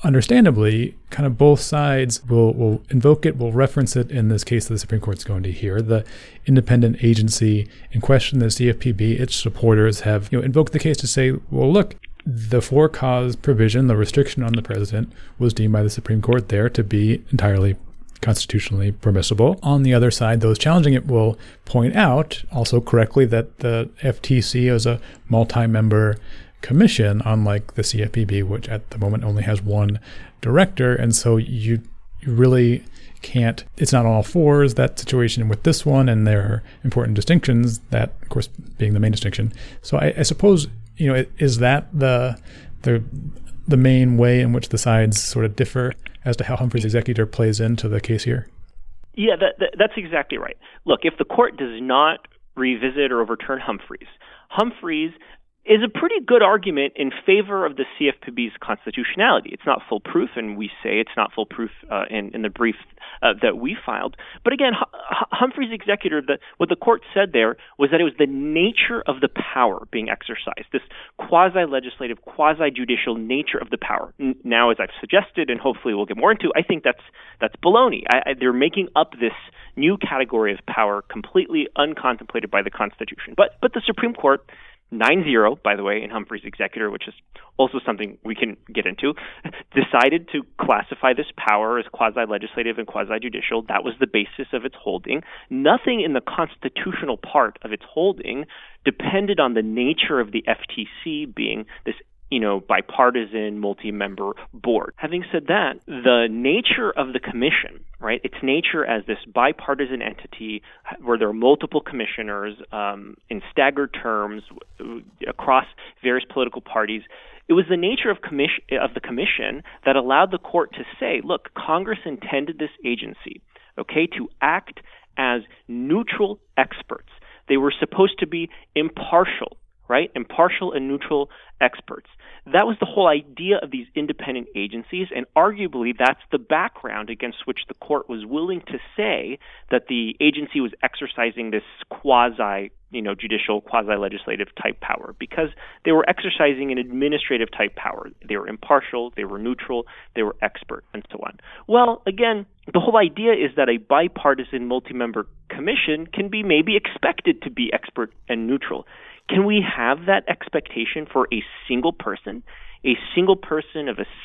understandably, kind of both sides will invoke it, will reference it in this case that the Supreme Court's going to hear. The independent agency in question, the CFPB, its supporters have invoked the case to say, well, look, the for-cause provision, the restriction on the president, was deemed by the Supreme Court there to be entirely constitutionally permissible. On the other side, those challenging it will point out, also correctly, that the FTC is a multi-member commission, unlike the CFPB, which at the moment only has one director. And so you really can't, it's not all fours, that situation with this one, and there are important distinctions, that, of course, being the main distinction. So I suppose, is that the main way in which the sides sort of differ as to how Humphrey's Executor plays into the case here? Yeah, that's exactly right. Look, if the court does not revisit or overturn Humphrey's is a pretty good argument in favor of the CFPB's constitutionality. It's not foolproof, and we say it's not foolproof in the brief that we filed. But again, Humphrey's Executor, what the court said there was that it was the nature of the power being exercised, this quasi-legislative, quasi-judicial nature of the power. Now, as I've suggested, and hopefully we'll get more into, I think that's baloney. They're making up this new category of power completely uncontemplated by the Constitution. But the Supreme Court, 9-0, by the way, in Humphrey's Executor, which is also something we can get into, decided to classify this power as quasi-legislative and quasi-judicial. That was the basis of its holding. Nothing in the constitutional part of its holding depended on the nature of the FTC being this bipartisan, multi-member board. Having said that, the nature of the commission, right, its nature as this bipartisan entity where there are multiple commissioners in staggered terms across various political parties, It was the nature of the commission that allowed the court to say, look, Congress intended this agency, okay, to act as neutral experts. They were supposed to be impartial, right? Impartial and neutral experts. That was the whole idea of these independent agencies, and arguably that's the background against which the court was willing to say that the agency was exercising this quasi, judicial, quasi-legislative type power, because they were exercising an administrative type power. They were impartial, they were neutral, they were expert, and so on. Well, again, the whole idea is that a bipartisan multi-member commission can be maybe expected to be expert and neutral. Can we have that expectation for a single person of a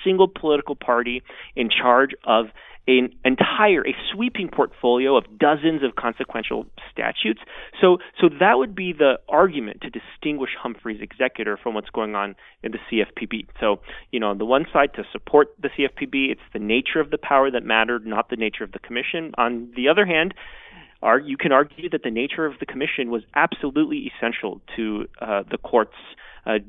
single political party in charge of an entire, a sweeping portfolio of dozens of consequential statutes? So that would be the argument to distinguish Humphrey's Executor from what's going on in the CFPB. So, on the one side, to support the CFPB, it's the nature of the power that mattered, not the nature of the commission. On the other hand, you can argue that the nature of the commission was absolutely essential to the court's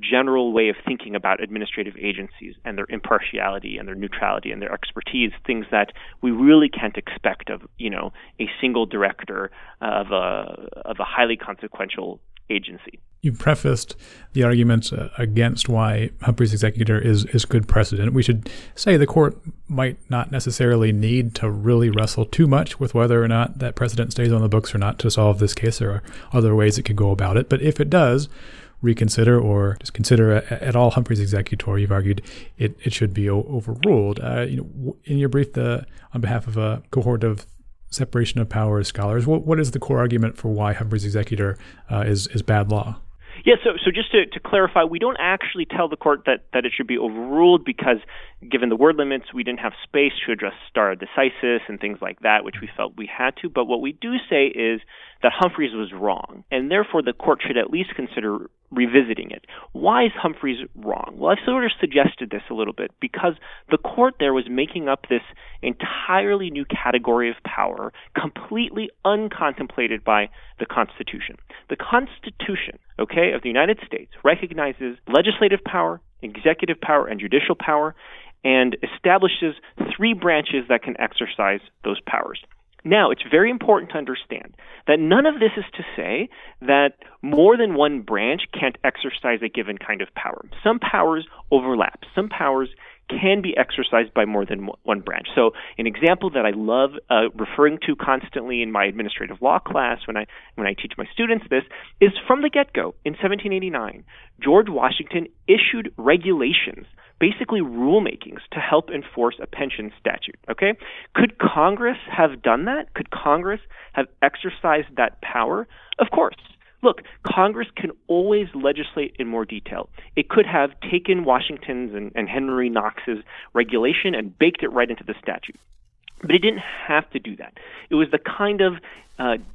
general way of thinking about administrative agencies and their impartiality and their neutrality and their expertise, things that we really can't expect of, a single director of a highly consequential agency. You prefaced the arguments against why Humphrey's Executor is good precedent. We should say the court might not necessarily need to really wrestle too much with whether or not that precedent stays on the books or not to solve this case. There are other ways it could go about it. But if it does, reconsider or just consider at all Humphrey's Executor, you've argued it should be overruled. In your brief, on behalf of a cohort of separation of powers scholars, what is the core argument for why Humphrey's Executor is bad law? Yeah, so just to clarify, we don't actually tell the court that it should be overruled because, given the word limits, we didn't have space to address stare decisis and things like that, which we felt we had to. But what we do say is that Humphrey's was wrong, and therefore the court should at least consider revisiting it. Why is Humphrey's wrong? Well, I've sort of suggested this a little bit because the court there was making up this entirely new category of power, completely uncontemplated by the Constitution. The Constitution, okay, of the United States recognizes legislative power, executive power, and judicial power, and establishes three branches that can exercise those powers. Now, it's very important to understand that none of this is to say that more than one branch can't exercise a given kind of power. Some powers overlap. Some powers can be exercised by more than one branch. So an example that I love referring to constantly in my administrative law class when I teach my students this is from the get-go. In 1789, George Washington issued regulations, basically rulemakings, to help enforce a pension statute, okay? Could Congress have done that? Could Congress have exercised that power? Of course. Look, Congress can always legislate in more detail. It could have taken Washington's and Henry Knox's regulation and baked it right into the statute. But it didn't have to do that. It was the kind of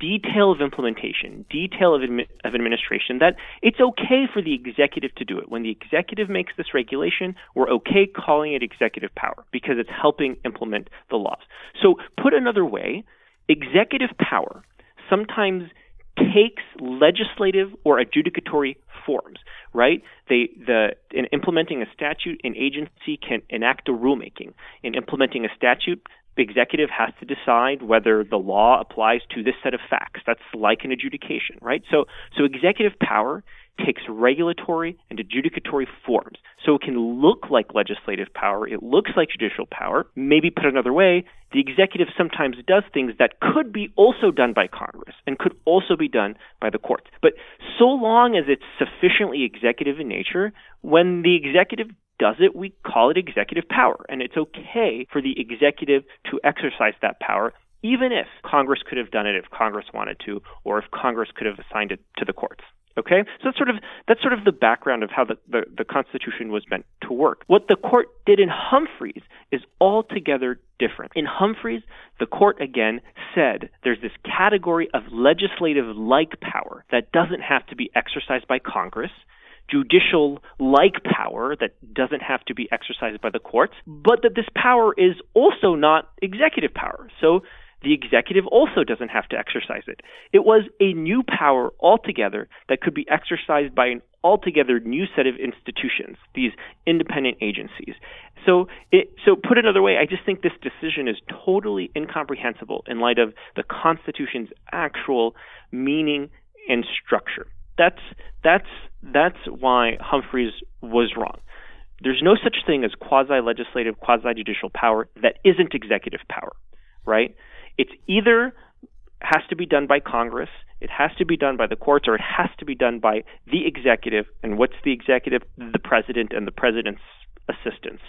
detail of implementation, detail of administration, that it's okay for the executive to do it. When the executive makes this regulation, we're okay calling it executive power because it's helping implement the laws. So put another way, executive power sometimes takes legislative or adjudicatory forms, right? In implementing a statute, an agency can enact a rulemaking. In implementing a statute, the executive has to decide whether the law applies to this set of facts. That's like an adjudication, right? So executive power takes regulatory and adjudicatory forms. So it can look like legislative power. It looks like judicial power. Maybe put another way, the executive sometimes does things that could be also done by Congress and could also be done by the courts. But so long as it's sufficiently executive in nature, when the executive does it, we call it executive power. And it's okay for the executive to exercise that power, even if Congress could have done it if Congress wanted to, or if Congress could have assigned it to the courts. Okay? So that's sort of the background of how the Constitution was meant to work. What the court did in Humphrey's is altogether different. In Humphrey's, the court again said there's this category of legislative-like power that doesn't have to be exercised by Congress, judicial-like power that doesn't have to be exercised by the courts, but that this power is also not executive power. So the executive also doesn't have to exercise it. It was a new power altogether that could be exercised by an altogether new set of institutions, these independent agencies. So put another way, I just think this decision is totally incomprehensible in light of the Constitution's actual meaning and structure. That's why Humphrey's was wrong. There's no such thing as quasi-legislative, quasi-judicial power that isn't executive power, right? It's either has to be done by Congress, it has to be done by the courts, or it has to be done by the executive. And what's the executive? The president and the president's assistants,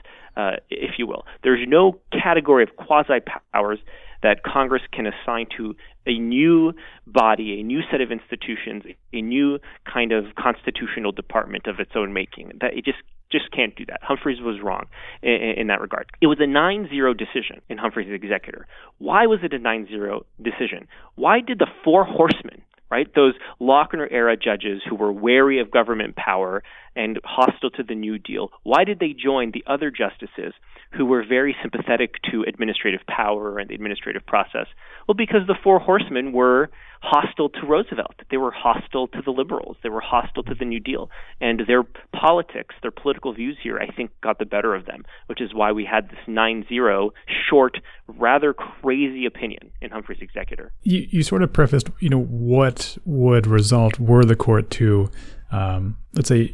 if you will. There's no category of quasi-powers that Congress can assign to a new body, a new set of institutions, a new kind of constitutional department of its own making. That it just can't do that. Humphrey's was wrong in that regard. It was a 9-0 decision in Humphrey's Executor. Why was it a 9-0 decision? Why did the four horsemen, right, those Lochner-era judges who were wary of government power and hostile to the New Deal, why did they join the other justices who were very sympathetic to administrative power and the administrative process? Well, because the four horsemen were hostile to Roosevelt. They were hostile to the liberals. They were hostile to the New Deal. And their politics, their political views here, I think, got the better of them, which is why we had this 9-0 short, rather crazy opinion in Humphrey's Executor. You sort of prefaced, what would result were the court to, let's say,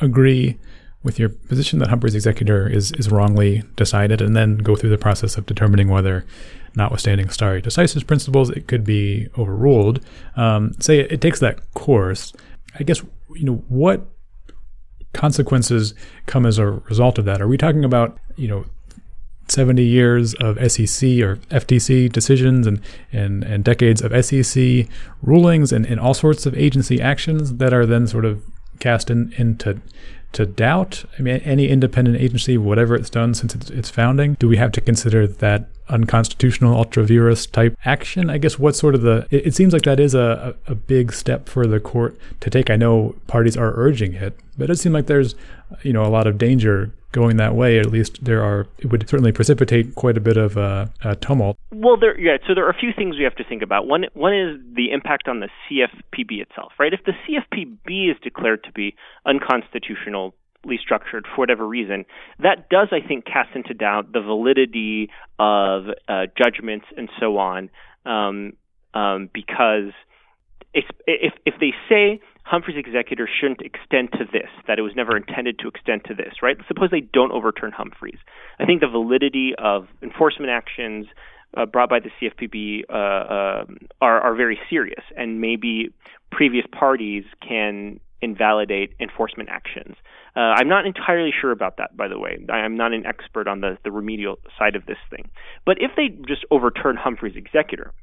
agree with your position that Humphrey's Executor is wrongly decided, and then go through the process of determining whether, notwithstanding stare decisis principles, it could be overruled. Say it takes that course. I guess, what consequences come as a result of that? Are we talking about, 70 years of SEC or FTC decisions and decades of SEC rulings and all sorts of agency actions that are then sort of cast into doubt? I mean, any independent agency, whatever it's done since its founding, do we have to consider that unconstitutional, ultra-virus type action? I guess what's sort of it seems like that is a big step for the court to take. I know parties are urging it, but it does seem like there's, a lot of danger going that way. At least it would certainly precipitate quite a bit of a tumult. Well, so there are a few things we have to think about. One is the impact on the CFPB itself, right? If the CFPB is declared to be unconstitutional, structured for whatever reason, that does, I think, cast into doubt the validity of judgments and so on, because if they say Humphrey's Executor shouldn't extend to this, that it was never intended to extend to this, right? Suppose they don't overturn Humphrey's. I think the validity of enforcement actions brought by the CFPB are very serious, and maybe previous parties can invalidate enforcement actions. I'm not entirely sure about that, by the way. I'm not an expert on the remedial side of this thing. But if they just overturn Humphrey's Executor,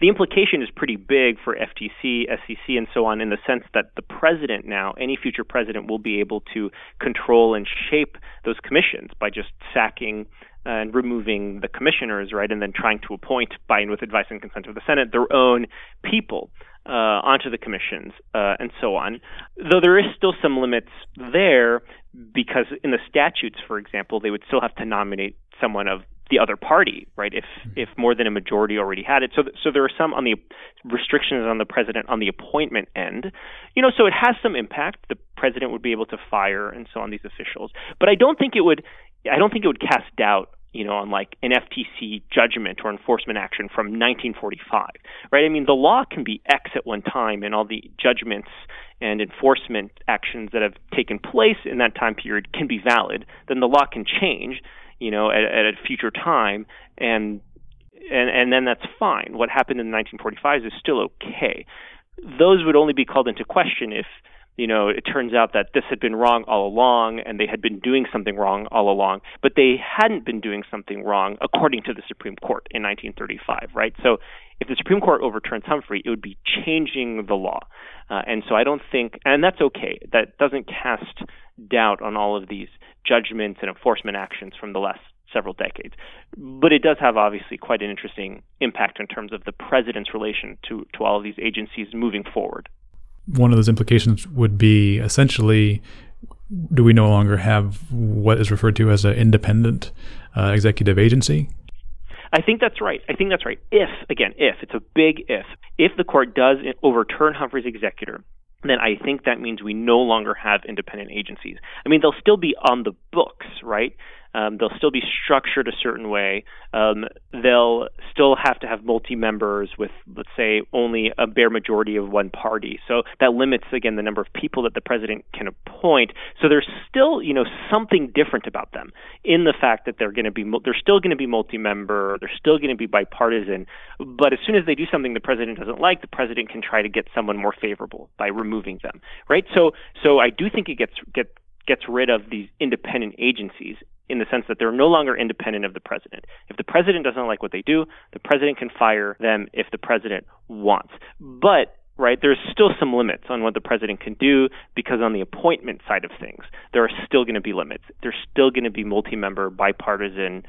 the implication is pretty big for FTC, SEC, and so on, in the sense that the president now, any future president, will be able to control and shape those commissions by just sacking and removing the commissioners, right, and then trying to appoint, by and with advice and consent of the Senate, their own people onto the commissions and so on. Though there is still some limits there, because in the statutes, for example, they would still have to nominate someone of the other party, right, if more than a majority already had it. So there are some on the restrictions on the president on the appointment end. So it has some impact. The president would be able to fire and so on these officials. But I don't think it would cast doubt, on like an FTC judgment or enforcement action from 1945, right? I mean, the law can be X at one time, and all the judgments and enforcement actions that have taken place in that time period can be valid. Then the law can change, at a future time, and then that's fine. What happened in 1945 is still okay. Those would only be called into question if it turns out that this had been wrong all along, and they had been doing something wrong all along, but they hadn't been doing something wrong according to the Supreme Court in 1935, right? So if the Supreme Court overturns Humphrey, it would be changing the law. And so I don't think, and that's okay. That doesn't cast doubt on all of these judgments and enforcement actions from the last several decades. But it does have, obviously, quite an interesting impact in terms of the president's relation to all of these agencies moving forward. One of those implications would be, essentially, do we no longer have what is referred to as an independent executive agency? I think that's right. If it's a big if the court does overturn Humphrey's Executor, then I think that means we no longer have independent agencies. I mean, they'll still be on the books, right? They'll still be structured a certain way. They'll still have to have multi-members with, let's say, only a bare majority of one party. So that limits, again, the number of people that the president can appoint. So there's still, you know, something different about them in the fact that they're still going to be multi-member, they're still going to be bipartisan. But as soon as they do something the president doesn't like, the president can try to get someone more favorable by removing them, right? So I do think it gets rid of these independent agencies, in the sense that they're no longer independent of the president. If the president doesn't like what they do, the president can fire them if the president wants. But, right, there's still some limits on what the president can do, because on the appointment side of things, there are still going to be limits. There's still going to be multi-member, bipartisan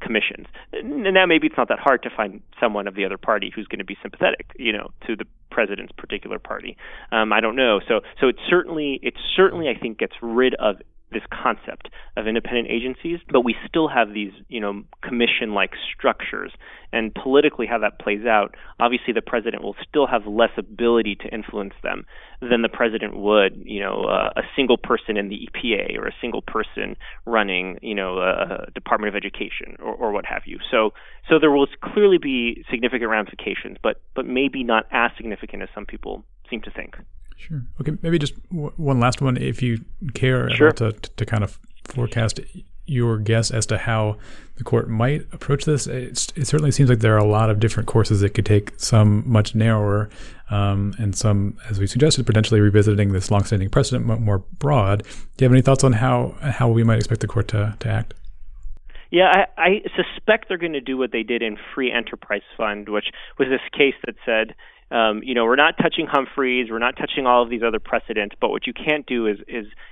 commissions. And now maybe it's not that hard to find someone of the other party who's going to be sympathetic, you know, to the president's particular party. I don't know. So it certainly, I think, gets rid of this concept of independent agencies, but we still have these, you know, commission-like structures. And politically, how that plays out, obviously the president will still have less ability to influence them than the president would, you know, a single person in the EPA or a single person running, you know, a Department of Education or what have you. So there will clearly be significant ramifications, but maybe not as significant as some people seem to think. Sure. Okay, maybe just one last one, if you care, sure, to kind of forecast your guess as to how the court might approach this. It certainly seems like there are a lot of different courses it could take, some much narrower, and some, as we suggested, potentially revisiting this longstanding precedent more broad. Do you have any thoughts on how we might expect the court to act? Yeah, I suspect they're going to do what they did in Free Enterprise Fund, which was this case that said, you know, we're not touching Humphreys, we're not touching all of these other precedents, but what you can't do is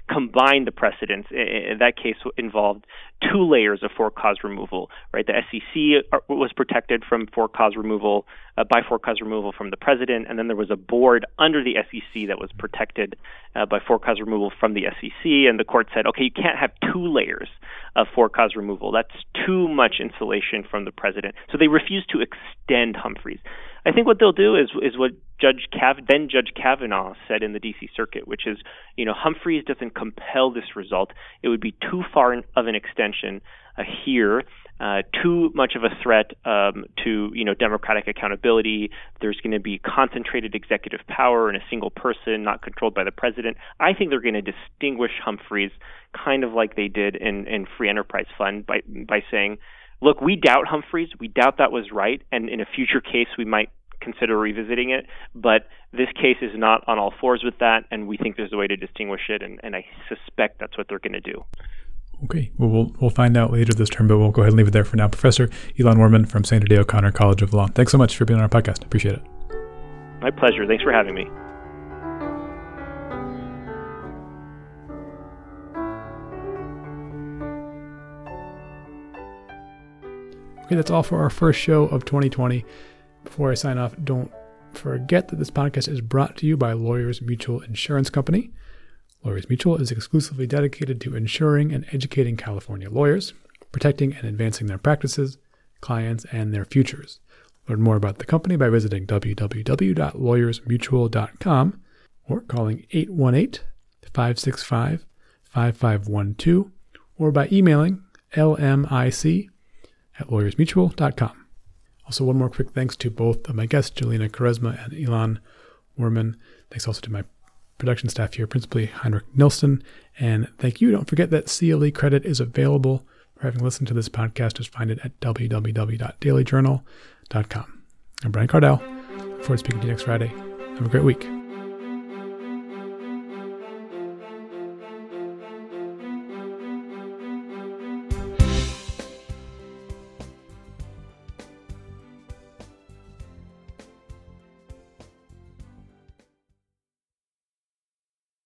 combine the precedents. In that case involved two layers of for-cause removal, right? The SEC was protected from for-cause removal, by for-cause removal from the president, and then there was a board under the SEC that was protected by for-cause removal from the SEC, and the court said, okay, you can't have two layers of for-cause removal. That's too much insulation from the president. So they refused to extend Humphreys. I think what they'll do is what then Judge Kavanaugh said in the D.C. Circuit, which is, you know, Humphreys doesn't compel this result. It would be too far of an extension here, too much of a threat to, you know, democratic accountability. There's going to be concentrated executive power in a single person, not controlled by the president. I think they're going to distinguish Humphreys kind of like they did in Free Enterprise Fund by saying, look, we doubt Humphreys. We doubt that was right, and in a future case, we might consider revisiting it. But this case is not on all fours with that, and we think there's a way to distinguish it, and I suspect that's what they're going to do. Okay. Well, we'll find out later this term, but we'll go ahead and leave it there for now. Professor Ilan Wurman from Sandra Day O'Connor College of Law, thanks so much for being on our podcast. Appreciate it. My pleasure. Thanks for having me. Okay, that's all for our first show of 2020. Before I sign off, don't forget that this podcast is brought to you by Lawyers Mutual Insurance Company. Lawyers Mutual is exclusively dedicated to insuring and educating California lawyers, protecting and advancing their practices, clients, and their futures. Learn more about the company by visiting www.lawyersmutual.com or calling 818-565-5512 or by emailing lmic@lawyersmutual.com. Also, one more quick thanks to both of my guests, Julina Karezma and Ilan Wurman. Thanks also to my production staff here, principally Heinrich Nilsson. And thank you. Don't forget that CLE credit is available for having listened to this podcast. Just find it at www.dailyjournal.com. I'm Brian Cardell. Look forward to speaking to you next Friday. Have a great week.